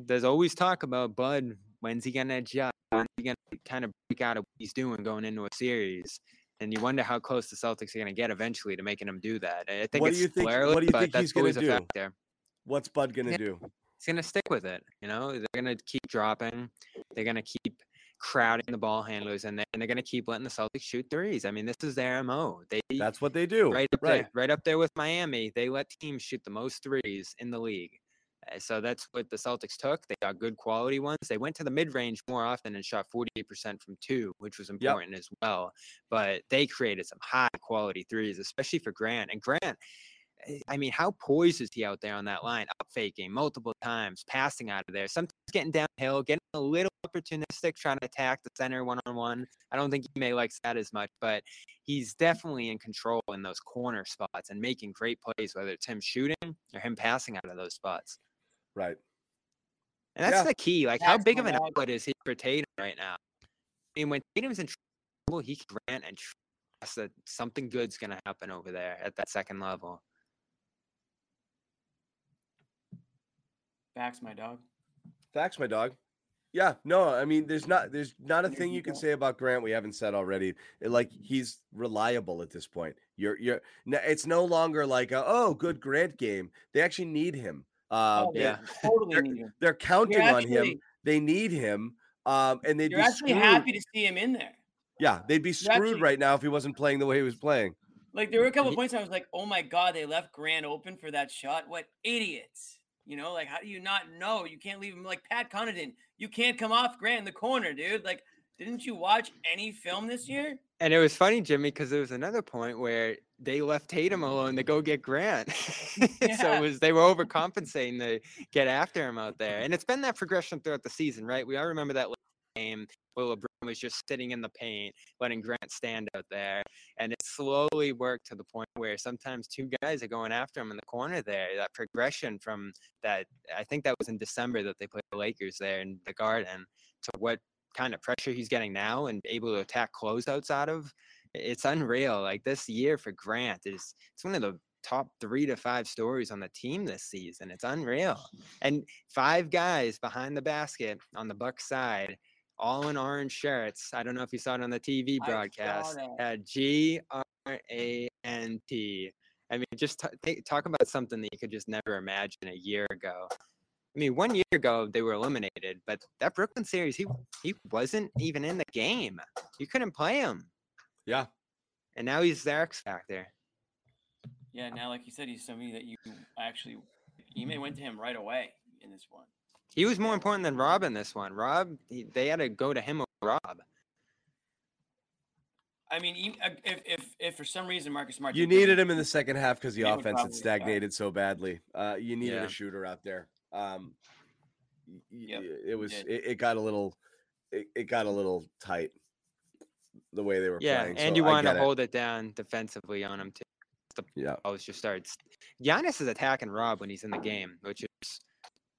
There's always talk about Bud. When's he going to adjust? When's he going to kind of break out of what he's doing going into a series? And you wonder how close the Celtics are going to get eventually to making him do that. I think what do you think he's going to do? What's Bud going to do? He's going to stick with it. You know, they're going to keep dropping. They're going to keep crowding the ball handlers in there, and they're going to keep letting the Celtics shoot threes. I mean, this is their MO. That's what they do. Right up there with Miami. They let teams shoot the most threes in the league. So that's what the Celtics took. They got good quality ones. They went to the mid-range more often and shot 48% from two, which was important as well. But they created some high-quality threes, especially for Grant. And Grant, I mean, how poised is he out there on that line? Up-faking multiple times, passing out of there, sometimes getting downhill, getting a little opportunistic, trying to attack the center one-on-one. I don't think Ime likes that as much, but he's definitely in control in those corner spots and making great plays, whether it's him shooting or him passing out of those spots. Right. And that's the key. Like, how big of an outlet is he for Tatum right now? I mean, when Tatum's in trouble, he can rant and trust that something good's going to happen over there at that second level. Facts, my dog. Yeah. No, I mean, there's not a thing you can say about Grant we haven't said already. Like, he's reliable at this point. It's no longer like good Grant game. They actually need him. They're counting on him. They need him. And they'd be actually happy to see him in there. Yeah, they'd be screwed right now if he wasn't playing the way he was playing. Like, there were a couple of points I was like, "Oh my God, they left Grant open for that shot. What idiots!" You know, like, how do you not know? You can't leave him like Pat Connaughton. You can't come off Grant in the corner, dude. Like, didn't you watch any film this year? And it was funny, Jimmy, because there was another point where they left Tatum alone to go get Grant. So they were overcompensating to get after him out there. And it's been that progression throughout the season, right? We all remember that game where LeBron was just sitting in the paint, letting Grant stand out there. And it slowly worked to the point where sometimes two guys are going after him in the corner there. That progression from that, I think that was in December that they played the Lakers there in the Garden, to what kind of pressure he's getting now and able to attack closeouts out of. It's unreal. Like, this year for Grant it's one of the top 3 to 5 stories on the team this season. It's unreal. And 5 guys behind the basket on the Bucks side, all in orange shirts. I don't know if you saw it on the TV broadcast. Grant. I mean, just talk about something that you could just never imagine a year ago. I mean, 1 year ago, they were eliminated, but that Brooklyn series, he wasn't even in the game. You couldn't play him. Yeah. And now he's the X factor. Yeah, now, like you said, he's somebody that you actually – Ime went to him right away in this one. He was more important than Rob in this one. Rob, they had to go to him over Rob. I mean, if for some reason Marcus Smart, you needed him in the second half because the offense had stagnated so badly. You needed a shooter out there. It got a little tight the way they were playing. Yeah, and so you want to hold it down defensively on him too. Giannis is attacking Rob when he's in the game, which is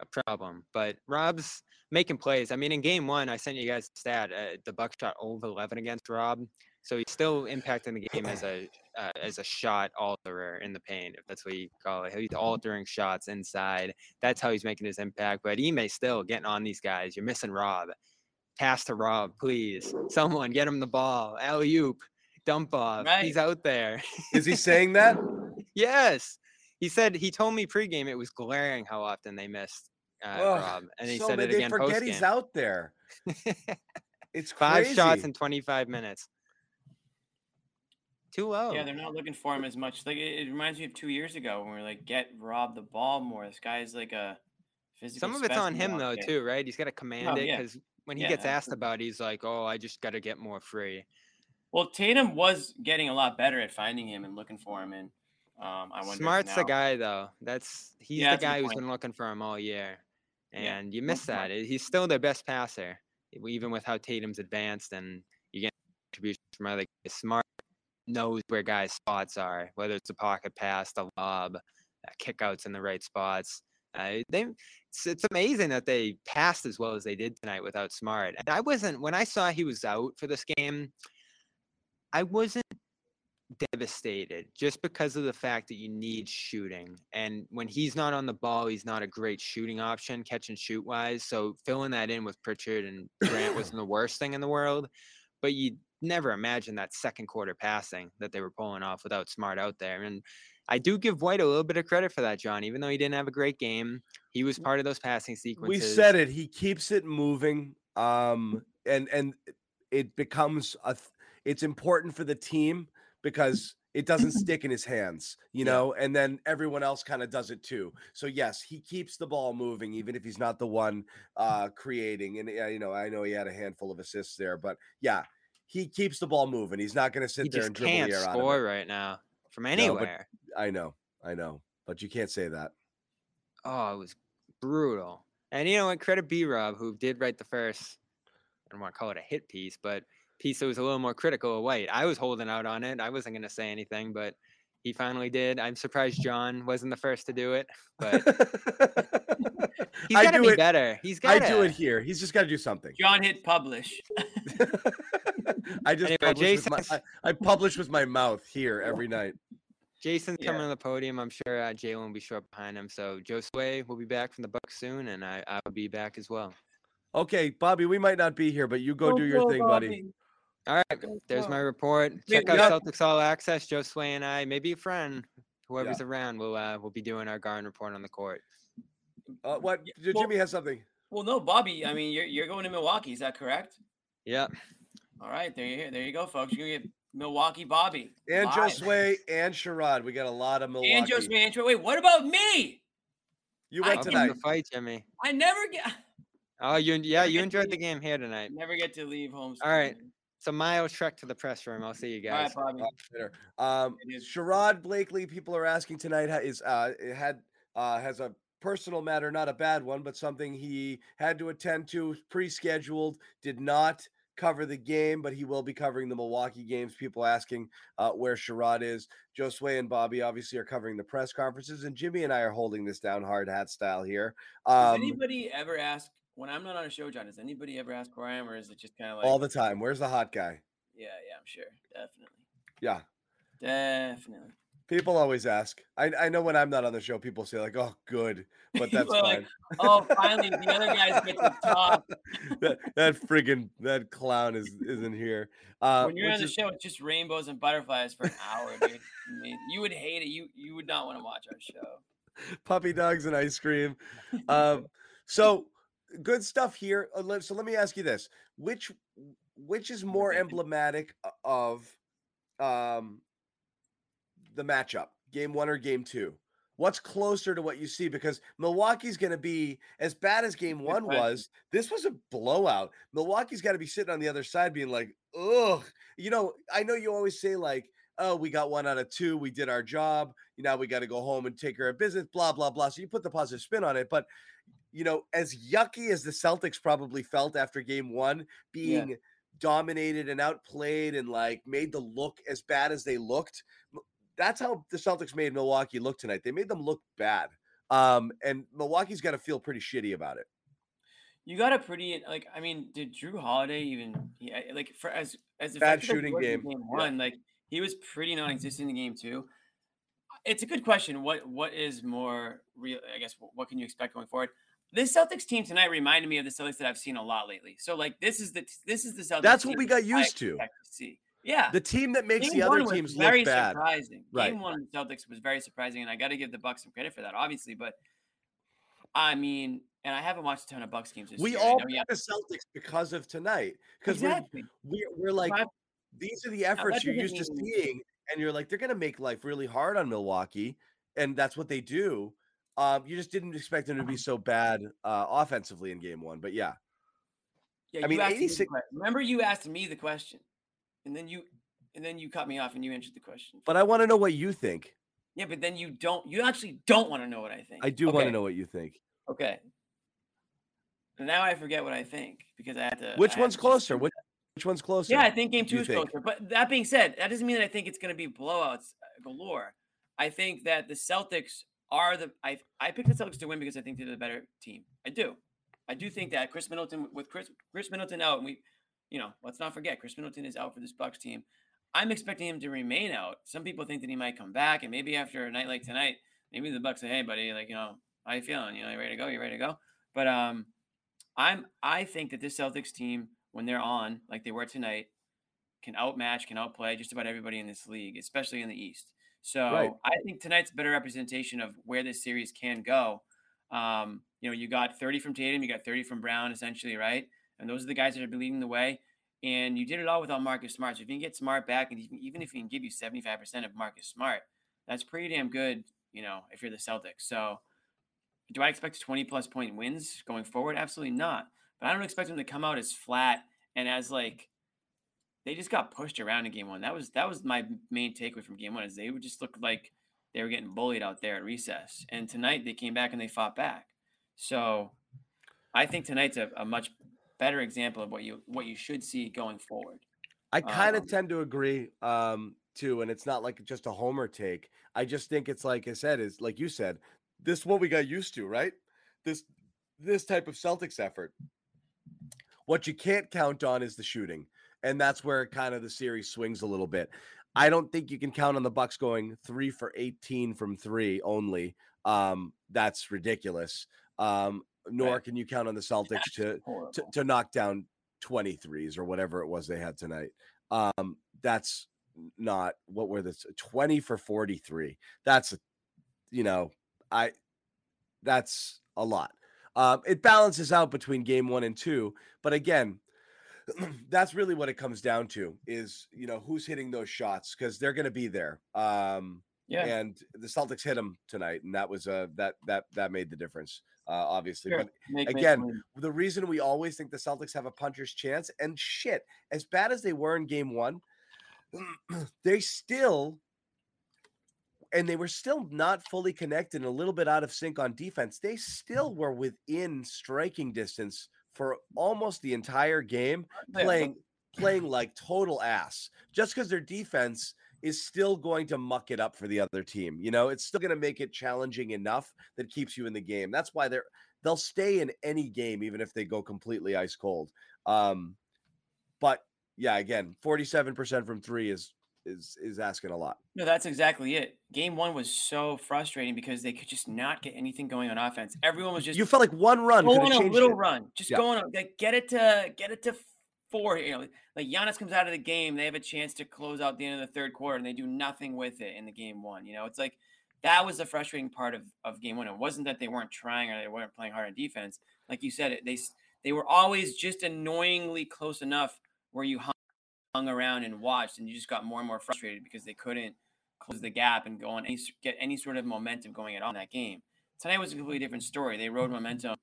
a problem. But Rob's making plays. I mean, in game one, I sent you guys the stat. The Bucks shot 0-11 against Rob, so he's still impacting the game as a shot alterer in the paint, if that's what you call it. He's altering shots inside. That's how he's making his impact. But Ime still getting on these guys. You're missing Rob. Pass to Rob, please. Someone get him the ball. Alley oop. Dump off. Right. He's out there. Is he saying that? Yes. He told me pregame it was glaring how often they missed Rob. And he said it again postgame. Forget he's out there. It's crazy. 5 shots in 25 minutes. Too low. Yeah, they're not looking for him as much. Like it reminds me of 2 years ago when we were like, get Rob the ball more. This guy is like a physical. Some of it's on him though too, right? He's got to command it because when he gets asked about it, he's like, oh, I just got to get more free. Well, Tatum was getting a lot better at finding him and looking for him, and I wonder. Smart's the guy, though. He's the guy who's been looking for him all year, and you miss that. He's still their best passer, even with how Tatum's advanced, and you get contributions from other guys. Smart knows where guys' spots are, whether it's a pocket pass, the lob, kickouts in the right spots. It's amazing that they passed as well as they did tonight without Smart. And when I saw he was out for this game, I wasn't devastated just because of the fact that you need shooting. And when he's not on the ball, he's not a great shooting option, catch and shoot wise. So filling that in with Pritchard and Grant wasn't the worst thing in the world, but you never imagine that second quarter passing that they were pulling off without Smart out there. And I do give White a little bit of credit for that, John, even though he didn't have a great game, he was part of those passing sequences. We said it, he keeps it moving. And it becomes it's important for the team because it doesn't stick in his hands, you know, and then everyone else kind of does it too. So yes, he keeps the ball moving, even if he's not the one creating. And, you know, I know he had a handful of assists there, but yeah, he keeps the ball moving. He's not going to sit there and dribble the air out of it. He can't score right now from anywhere. No, I know, but you can't say that. Oh, it was brutal. And you know what? Credit B-Rob, who did write the first, I don't want to call it a hit piece, but piece that was a little more critical of White. I was holding out on it. I wasn't going to say anything, but he finally did. I'm surprised John wasn't the first to do it, but he's got to be better. I do it here. He's just got to do something. John hit publish. I publish with my mouth here every night. Jason's coming to the podium. I'm sure Jaylen will be short behind him. So Josue will be back from the Bucks soon, and I will be back as well. Okay, Bobby, we might not be here, but you go do your thing, Bobby. All right, there's my report. Check out Celtics All Access. Josue and I, maybe a friend, whoever's around, will be doing our Garden report on the court. Jimmy has something. Well, no, Bobby. I mean, you're going to Milwaukee. Is that correct? Yeah. All right, there you go, folks. You're gonna get Milwaukee Bobby and Josue and Sherrod. We got a lot of Milwaukee. And Josue and Sherrod. Wait, what about me? You went tonight. The fight, Jimmy. I never get. Oh, you enjoyed the game here tonight. Never get to leave home. All right. It's a mile trek to the press room. I'll see you guys. All right, Bobby. Sherrod Blakely, people are asking tonight, has a personal matter, not a bad one, but something he had to attend to, pre-scheduled, did not cover the game, but he will be covering the Milwaukee games. People asking where Sherrod is. Josue and Bobby obviously are covering the press conferences, and Jimmy and I are holding this down hard hat style here. Does anybody ever ask, when I'm not on a show, John, does anybody ever ask where I am, or is it just kind of like all the time? Where's the hot guy? Yeah, I'm sure. Definitely. Yeah. Definitely. People always ask. I know when I'm not on the show, people say like, oh, good, but that's fine. Like, oh, finally, the other guys get to talk. that clown isn't here. When you're on the show, it's just rainbows and butterflies for an hour, dude. I mean, you would hate it. You would not want to watch our show. Puppy dogs and ice cream. So good stuff here. So let me ask you this. Which is more emblematic of the matchup, game 1 or game 2? What's closer to what you see? Because Milwaukee's going to be, as bad as game one was, this was a blowout. Milwaukee's got to be sitting on the other side being like, ugh. You know, I know you always say like, oh, we got 1 out of 2. We did our job. Now we got to go home and take care of business, blah, blah, blah. So you put the positive spin on it. But, you know, as yucky as the Celtics probably felt after game one, being dominated and outplayed and like made to look as bad as they looked, that's how the Celtics made Milwaukee look tonight. They made them look bad. And Milwaukee's got to feel pretty shitty about it. You got a pretty, like, I mean, did Jrue Holiday even, like, for as bad shooting game one, like, he was pretty non-existent in game two. It's a good question. What is more real? I guess, what can you expect going forward? This Celtics team tonight reminded me of the Celtics that I've seen a lot lately. So, like, this is the Celtics. That's what we got used to. Yeah. The team that makes the other teams look bad. Very surprising. Game one of the Celtics was very surprising, and I got to give the Bucks some credit for that, obviously. But, I mean, and I haven't watched a ton of Bucks games this year. We all got the Celtics because of tonight. Because we're like, these are the efforts you're used to seeing, and you're like, they're going to make life really hard on Milwaukee, and that's what they do. You just didn't expect them to be so bad offensively in game one. But, yeah I mean, 86. Remember you asked me the question. And then you cut me off and you answered the question. But I want to know what you think. Yeah, but then you actually don't want to know what I think. I do want to know what you think. Okay. And now I forget what I think because I had to. Which one's closer? Yeah, I think game two is closer. But that being said, that doesn't mean that I think it's going to be blowouts galore. I think that the Celtics are the – I picked the Celtics to win because I think they're the better team. I do. I do think that Chris Middleton – with Chris Middleton out, and we – you know, let's not forget, Chris Middleton is out for this Bucks team. I'm expecting him to remain out. Some people think that he might come back, and maybe after a night like tonight, maybe the Bucks say, "Hey, buddy, like, you know, how you feeling? You know, you ready to go? You ready to go?" But I think that this Celtics team, when they're on, like they were tonight, can outmatch, can outplay just about everybody in this league, especially in the East. So I think tonight's a better representation of where this series can go. You know, you got 30 from Tatum, you got 30 from Brown, essentially, right? And those are the guys that have been leading the way. And you did it all without Marcus Smart. So if you can get Smart back, and even if he can give you 75% of Marcus Smart, that's pretty damn good, you know, if you're the Celtics. So do I expect 20-plus point wins going forward? Absolutely not. But I don't expect them to come out as flat and as, like, they just got pushed around in game one. That was my main takeaway from game one, is they would just look like they were getting bullied out there at recess. And tonight they came back and they fought back. So I think tonight's a much – better example of what you should see going forward. I kind of tend to agree too, and it's not like just a homer take. I just think it's like I said, is like you said, this is what we got used to, right? This type of Celtics effort. What you can't count on is the shooting, and that's where kind of the series swings a little bit. I don't think you can count on the Bucks going 3 for 18 from 3 only. That's ridiculous. Nor can you count on the Celtics to knock down 23s or whatever it was they had tonight. That's not – what were this? 20 for 43. That's, you know, that's a lot. It balances out between game one and two. But, again, that's really what it comes down to is, you know, who's hitting those shots because they're going to be there. And the Celtics hit them tonight, and that was that made the difference, obviously. Sure. But again, the reason we always think the Celtics have a puncher's chance, and shit, as bad as they were in game one, they were still not fully connected and a little bit out of sync on defense. They still were within striking distance for almost the entire game, playing like total ass, just because their defense is still going to muck it up for the other team. You know, it's still going to make it challenging enough that keeps you in the game. That's why they'll stay in any game, even if they go completely ice cold. But yeah, again, 47% from 3 is asking a lot. No, that's exactly it. Game one was so frustrating because they could just not get anything going on offense. Everyone was just, you felt like one run, go on a little run, just going on, like, get it to 4, you know, like Giannis comes out of the game, they have a chance to close out the end of the third quarter, and they do nothing with it in the game one. You know, it's like that was the frustrating part of game one. It wasn't that they weren't trying or they weren't playing hard on defense. Like you said, they were always just annoyingly close enough where you hung around and watched, and you just got more and more frustrated because they couldn't close the gap and go on any, get any sort of momentum going at all in that game. Tonight was a completely different story. They rode momentum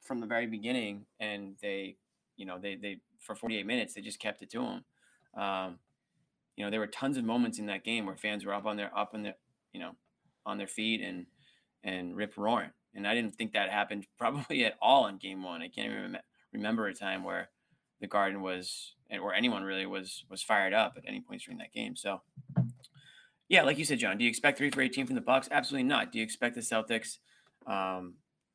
from the very beginning, and they, you know, they for 48 minutes, they just kept it to them. You know, there were tons of moments in that game where fans were up on their, you know, on their feet and rip roaring. And I didn't think that happened probably at all in game one. I can't even remember a time where the Garden was, or anyone really was fired up at any point during that game. So yeah, like you said, John, do you expect 3 for 18 from the Bucks? Absolutely not. Do you expect the Celtics,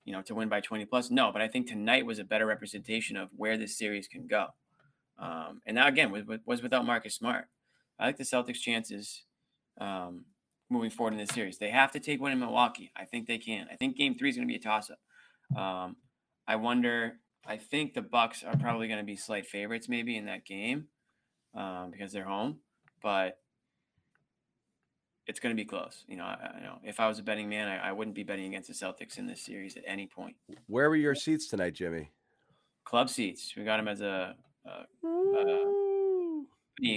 you know, to win by 20 plus? No, but I think tonight was a better representation of where this series can go. And now again, was without Marcus Smart. I like the Celtics' chances moving forward in this series. They have to take one in Milwaukee. I think they can. I think game three is going to be a toss-up. I wonder – I think the Bucks are probably going to be slight favorites maybe in that game because they're home. But it's going to be close. You know, I know if I was a betting man, I wouldn't be betting against the Celtics in this series at any point. Where were your seats tonight, Jimmy? Club seats. We got them as a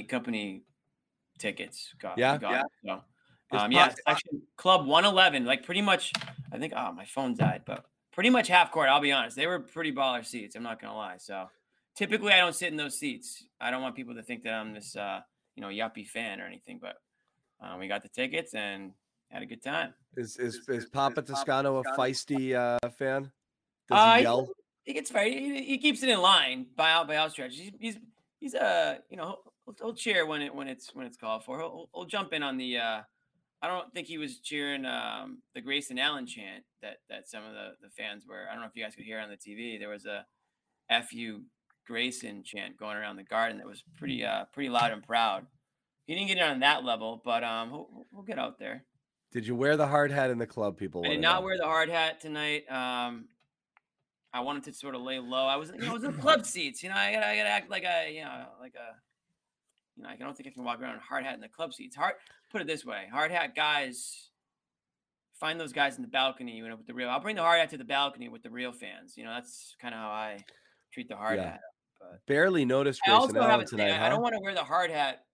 company – tickets. So, it's actually Club 111, like pretty much, I think, my phone died, but pretty much half court. I'll be honest. They were pretty baller seats. I'm not going to lie. So typically I don't sit in those seats. I don't want people to think that I'm this, you know, yuppie fan or anything, but we got the tickets and had a good time. Is Papa Toscano a feisty fan? Does he yell? He gets fired. He keeps it in line by all stretches. He's you know, he'll cheer when it's called for. He'll jump in on the. I don't think he was cheering the Grayson Allen chant that some of the fans were. I don't know if you guys could hear it on the TV. There was a "F.U. Grayson" chant going around the Garden that was pretty loud and proud. He didn't get it on that level, but we'll get out there. Did you wear the hard hat in the club? People, I did not wear the hard hat tonight. I wanted to sort of lay low. I was in club seats. You know, I gotta act like a. You know, I don't think I can walk around in a hard hat in the club seats. Put it this way. Hard hat guys, find those guys in the balcony, you know, with the real. I'll bring the hard hat to the balcony with the real fans. You know, that's kind of how I treat the hard hat. But barely noticed Grayson Allen tonight. I don't want to wear the hard hat.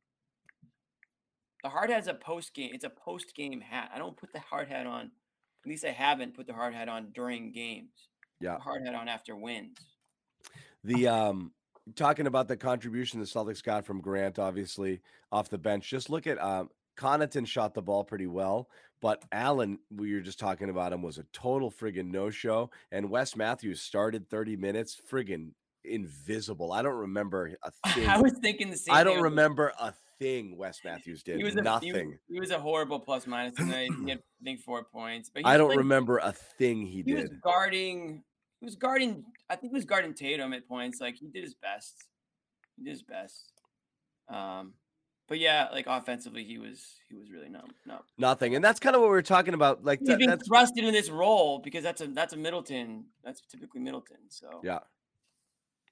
The hard hat is a post-game. It's a post-game hat. I don't put the hard hat on. At least I haven't put the hard hat on during games. Yeah. The hard hat on after wins. Talking about the contribution the Celtics got from Grant, obviously, off the bench. Just look at Connaughton shot the ball pretty well, but Allen, we were just talking about him, was a total friggin' no-show. And Wes Matthews started 30 minutes, friggin' invisible. I don't remember a thing. I was thinking the same thing. I don't remember a thing Wes Matthews did. Nothing. He was a horrible plus-minus tonight. He had, I think, 4 points. But I don't remember a thing he did. He was guarding... I think he was guarding Tatum at points. Like, he did his best. But yeah, like offensively, he was really numb. No. Nothing. And that's kind of what we were talking about. Like, he's been thrust into this role because that's a Middleton. That's typically Middleton. So yeah.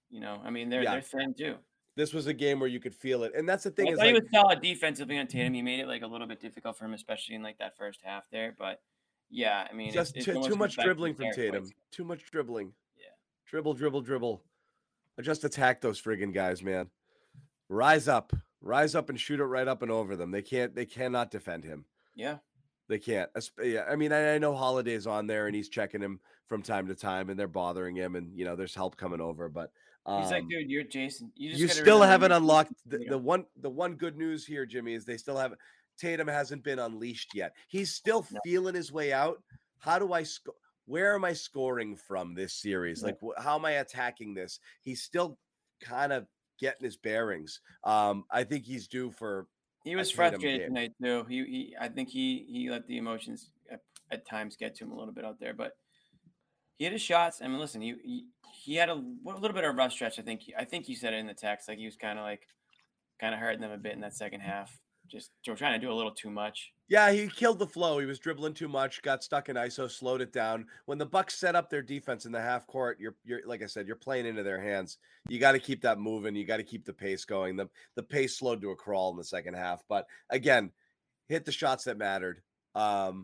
You know, I mean, they're thin too. This was a game where you could feel it. And that's the thing, he was solid defensively on Tatum. He made it like a little bit difficult for him, especially in like that first half there, but yeah, I mean, just too much dribbling from Tatum. Too much dribbling. Yeah. Dribble. Just attack those friggin' guys, man. Rise up and shoot it right up and over them. They cannot defend him. Yeah. They can't. Yeah. I mean, I know Holiday's on there and he's checking him from time to time and they're bothering him and, you know, there's help coming over, but he's like, dude, you're Jason. You still haven't unlocked the one good news here, Jimmy, is they still haven't. Tatum hasn't been unleashed yet. He's still feeling his way out. How do I score? Where am I scoring from this series? Like, how am I attacking this? He's still kind of getting his bearings. I think he's due for. He was frustrated tonight too. I think he let the emotions at times get to him a little bit out there, but he had his shots. I mean, listen, he had a little bit of a rough stretch. I think you said it in the text. Like, he was kind of hurting them a bit in that second half. Just trying to do a little too much. Yeah, he killed the flow. He was dribbling too much, got stuck in ISO, slowed it down. When the Bucks set up their defense in the half court, you're like I said, you're playing into their hands. You got to keep that moving. You got to keep the pace going. The pace slowed to a crawl in the second half. But again, hit the shots that mattered. And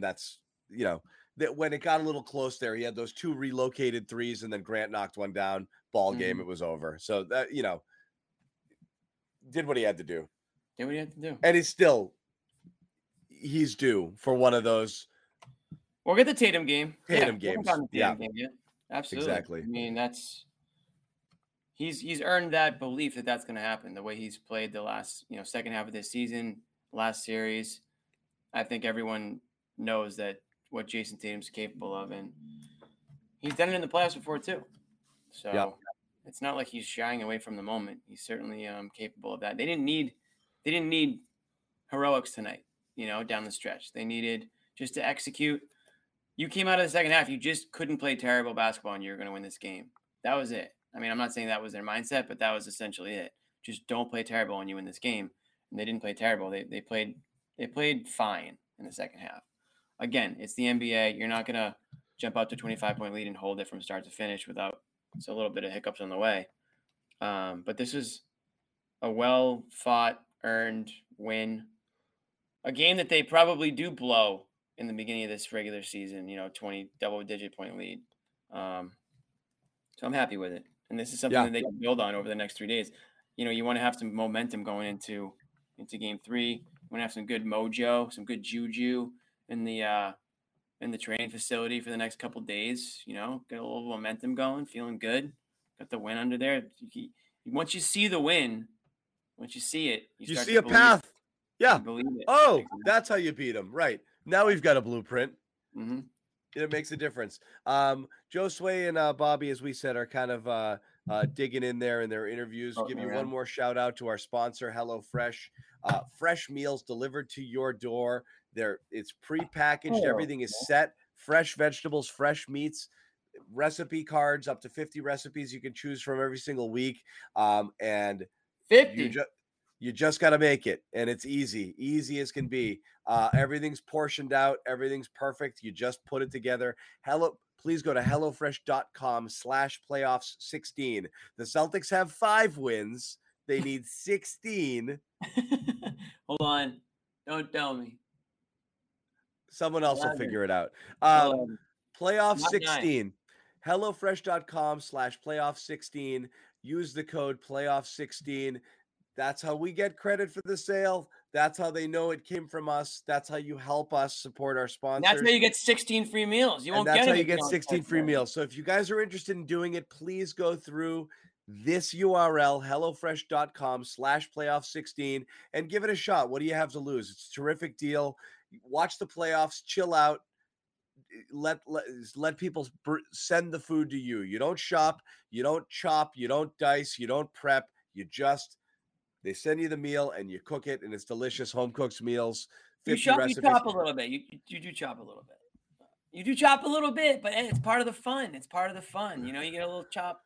that's, you know, that when it got a little close there, he had those two relocated threes, and then Grant knocked one down. Ball game, it was over. So that, you know, did what he had to do. And he's still he's due for one of those. We'll get the Tatum game. Tatum games. Tatum game. Absolutely. Exactly. I mean, that's he's earned that belief that that's going to happen. The way he's played the last, second half of this season, last series, I think everyone knows that what Jayson Tatum's capable of, and he's done it in the playoffs before too. So it's not like he's shying away from the moment. He's certainly capable of that. They didn't need heroics tonight, down the stretch. They needed just to execute. You came out of the second half, you just couldn't play terrible basketball and you were going to win this game. That was it. I mean, I'm not saying that was their mindset, but that was essentially it. Just don't play terrible and you win this game. And they didn't play terrible. They played fine in the second half. Again, it's the NBA. You're not going to jump out to a 25-point lead and hold it from start to finish without a little bit of hiccups on the way. But this is a well-fought, earned win. A game that they probably do blow in the beginning of this regular season, 20 double-digit point lead. So I'm happy with it. And this is something that they can build on over the next 3 days. You want to have some momentum going into game three. You want to have some good mojo, some good juju in the training facility for the next couple of days. Get a little momentum going, feeling good. Got the win under there. Once you see the win, once you see it, you see a path. Yeah. Oh, exactly. That's how you beat them. Right. Now we've got a blueprint. Mm-hmm. It makes a difference. Josue and Bobby, as we said, are kind of digging in there in their interviews. Give you one more shout out to our sponsor, HelloFresh. Fresh meals delivered to your door. It's prepackaged. Everything is set. Fresh vegetables, fresh meats, recipe cards, up to 50 recipes you can choose from every single week. And 50. You just got to make it, and it's easy as can be. Everything's portioned out. Everything's perfect. You just put it together. Please go to HelloFresh.com/playoffs16. The Celtics have 5 wins. They need 16. Hold on. Don't tell me. Someone else will figure it out. Playoff 16. HelloFresh.com/playoff16. Use the code playoff16. That's how we get credit for the sale. That's how they know it came from us. That's how you help us support our sponsors. And that's how you get 16 free meals. That's how you get 16 free meals. So if you guys are interested in doing it, please go through this URL, hellofresh.com/playoff16, and give it a shot. What do you have to lose? It's a terrific deal. Watch the playoffs, chill out. Let people send the food to you. You don't shop, you don't chop, you don't dice, you don't prep. You just... They send you the meal and you cook it, and it's delicious home-cooked meals. You chop a little bit. You do chop a little bit. You do chop a little bit, but hey, it's part of the fun. It's part of the fun. You get a little chop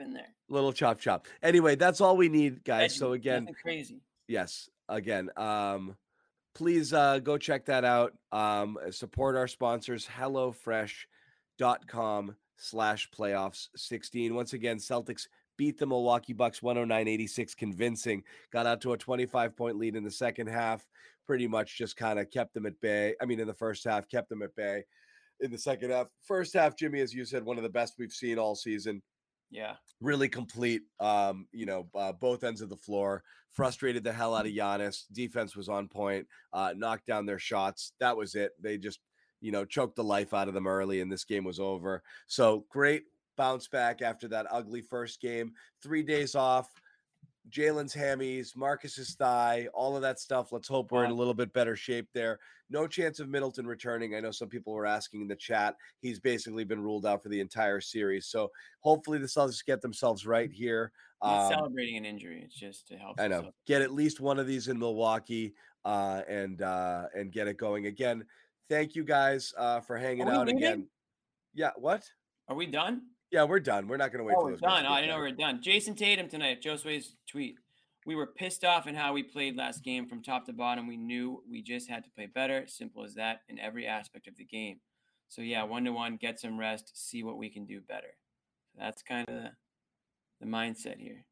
in there. Little chop. Anyway, that's all we need, guys. So again, crazy. Yes. Again, please go check that out. Support our sponsors, HelloFresh.com/playoffs16. Once again, Celtics beat the Milwaukee Bucks 109-86, convincing. Got out to a 25-point lead in the second half. Pretty much just kind of kept them at bay. I mean, in the first half, kept them at bay. In the second half, first half, Jimmy, as you said, one of the best we've seen all season. Yeah, really complete. Both ends of the floor. Frustrated the hell out of Giannis. Defense was on point. Knocked down their shots. That was it. They just, choked the life out of them early, and this game was over. So great. Bounce back after that ugly first game. 3 days off, Jalen's hammies, Marcus's thigh, all of that stuff. Let's hope we're in a little bit better shape there. No chance of Middleton returning. I know some people were asking in the chat. He's basically been ruled out for the entire series. So hopefully the Celtics get themselves right here. Not celebrating an injury. It's just to help. I know. Themselves. Get at least one of these in Milwaukee and get it going again. Thank you guys for hanging out again. Yeah. What? Are we done? Yeah, we're done. We're not going to wait for this. Done. I didn't know we're done. Jayson Tatum tonight, Josue's tweet. We were pissed off in how we played last game from top to bottom. We knew we just had to play better. Simple as that in every aspect of the game. So, yeah, 1-to-1, get some rest, see what we can do better. That's kind of the mindset here.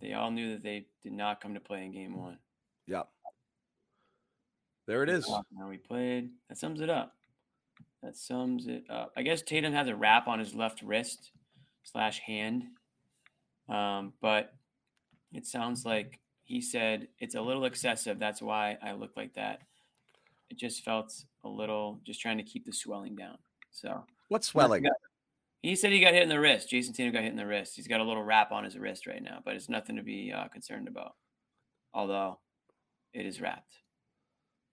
They all knew that they did not come to play in game one. Yeah. There it is. How we played. That sums it up. I guess Tatum has a wrap on his left wrist / hand. But it sounds like he said it's a little excessive. That's why I look like that. It just felt a little, just trying to keep the swelling down. So what's swelling? He said he got hit in the wrist. Jayson Tatum got hit in the wrist. He's got a little wrap on his wrist right now, but it's nothing to be concerned about. Although it is wrapped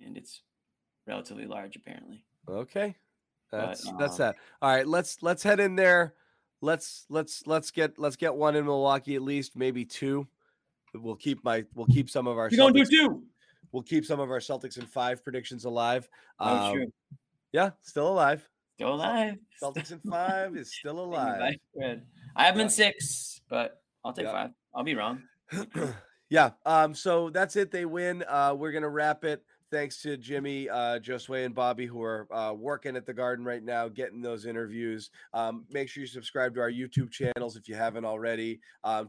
and it's relatively large apparently. Okay. That's that. All right. Let's head in there. Let's get one in Milwaukee, at least maybe two. We'll keep some of our, you're Celtics, gonna do two. We'll keep some of our Celtics in five predictions alive. Sure. Yeah. Still alive. Celtics in five is still alive. I have been six, but I'll take five. I'll be wrong. Yeah. So that's it. They win. We're going to wrap it. Thanks to Jimmy, Josue, and Bobby, who are working at the Garden right now, getting those interviews. Make sure you subscribe to our YouTube channels if you haven't already.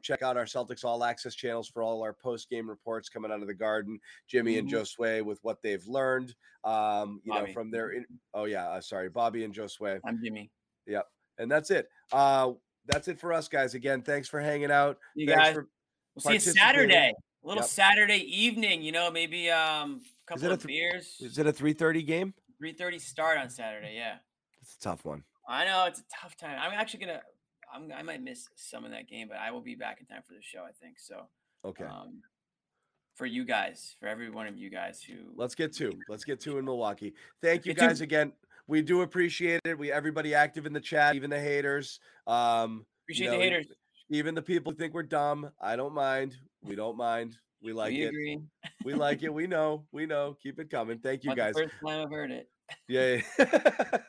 Check out our Celtics All Access channels for all our post-game reports coming out of the Garden. Jimmy and Josue with what they've learned. Know, from their Bobby and Josue. I'm Jimmy. Yep, and that's it. That's it for us, guys. Again, thanks for hanging out. You thanks guys. For we'll see you Saturday. A little Saturday evening, you know, maybe a couple of beers. Is it a 3:30 game? 3:30 start on Saturday, yeah. It's a tough one. I know, it's a tough time. I'm actually going to – I might miss some of that game, but I will be back in time for the show, I think. So, okay. For you guys, for every one of you guys who – Let's get two in Milwaukee. Thank you guys again. We do appreciate it. Everybody active in the chat, even the haters. The haters. Even the people who think we're dumb. I don't mind. We don't mind. We like it. Agree. We like it. We know. Keep it coming. Thank you, guys. First time I've heard it. Yeah.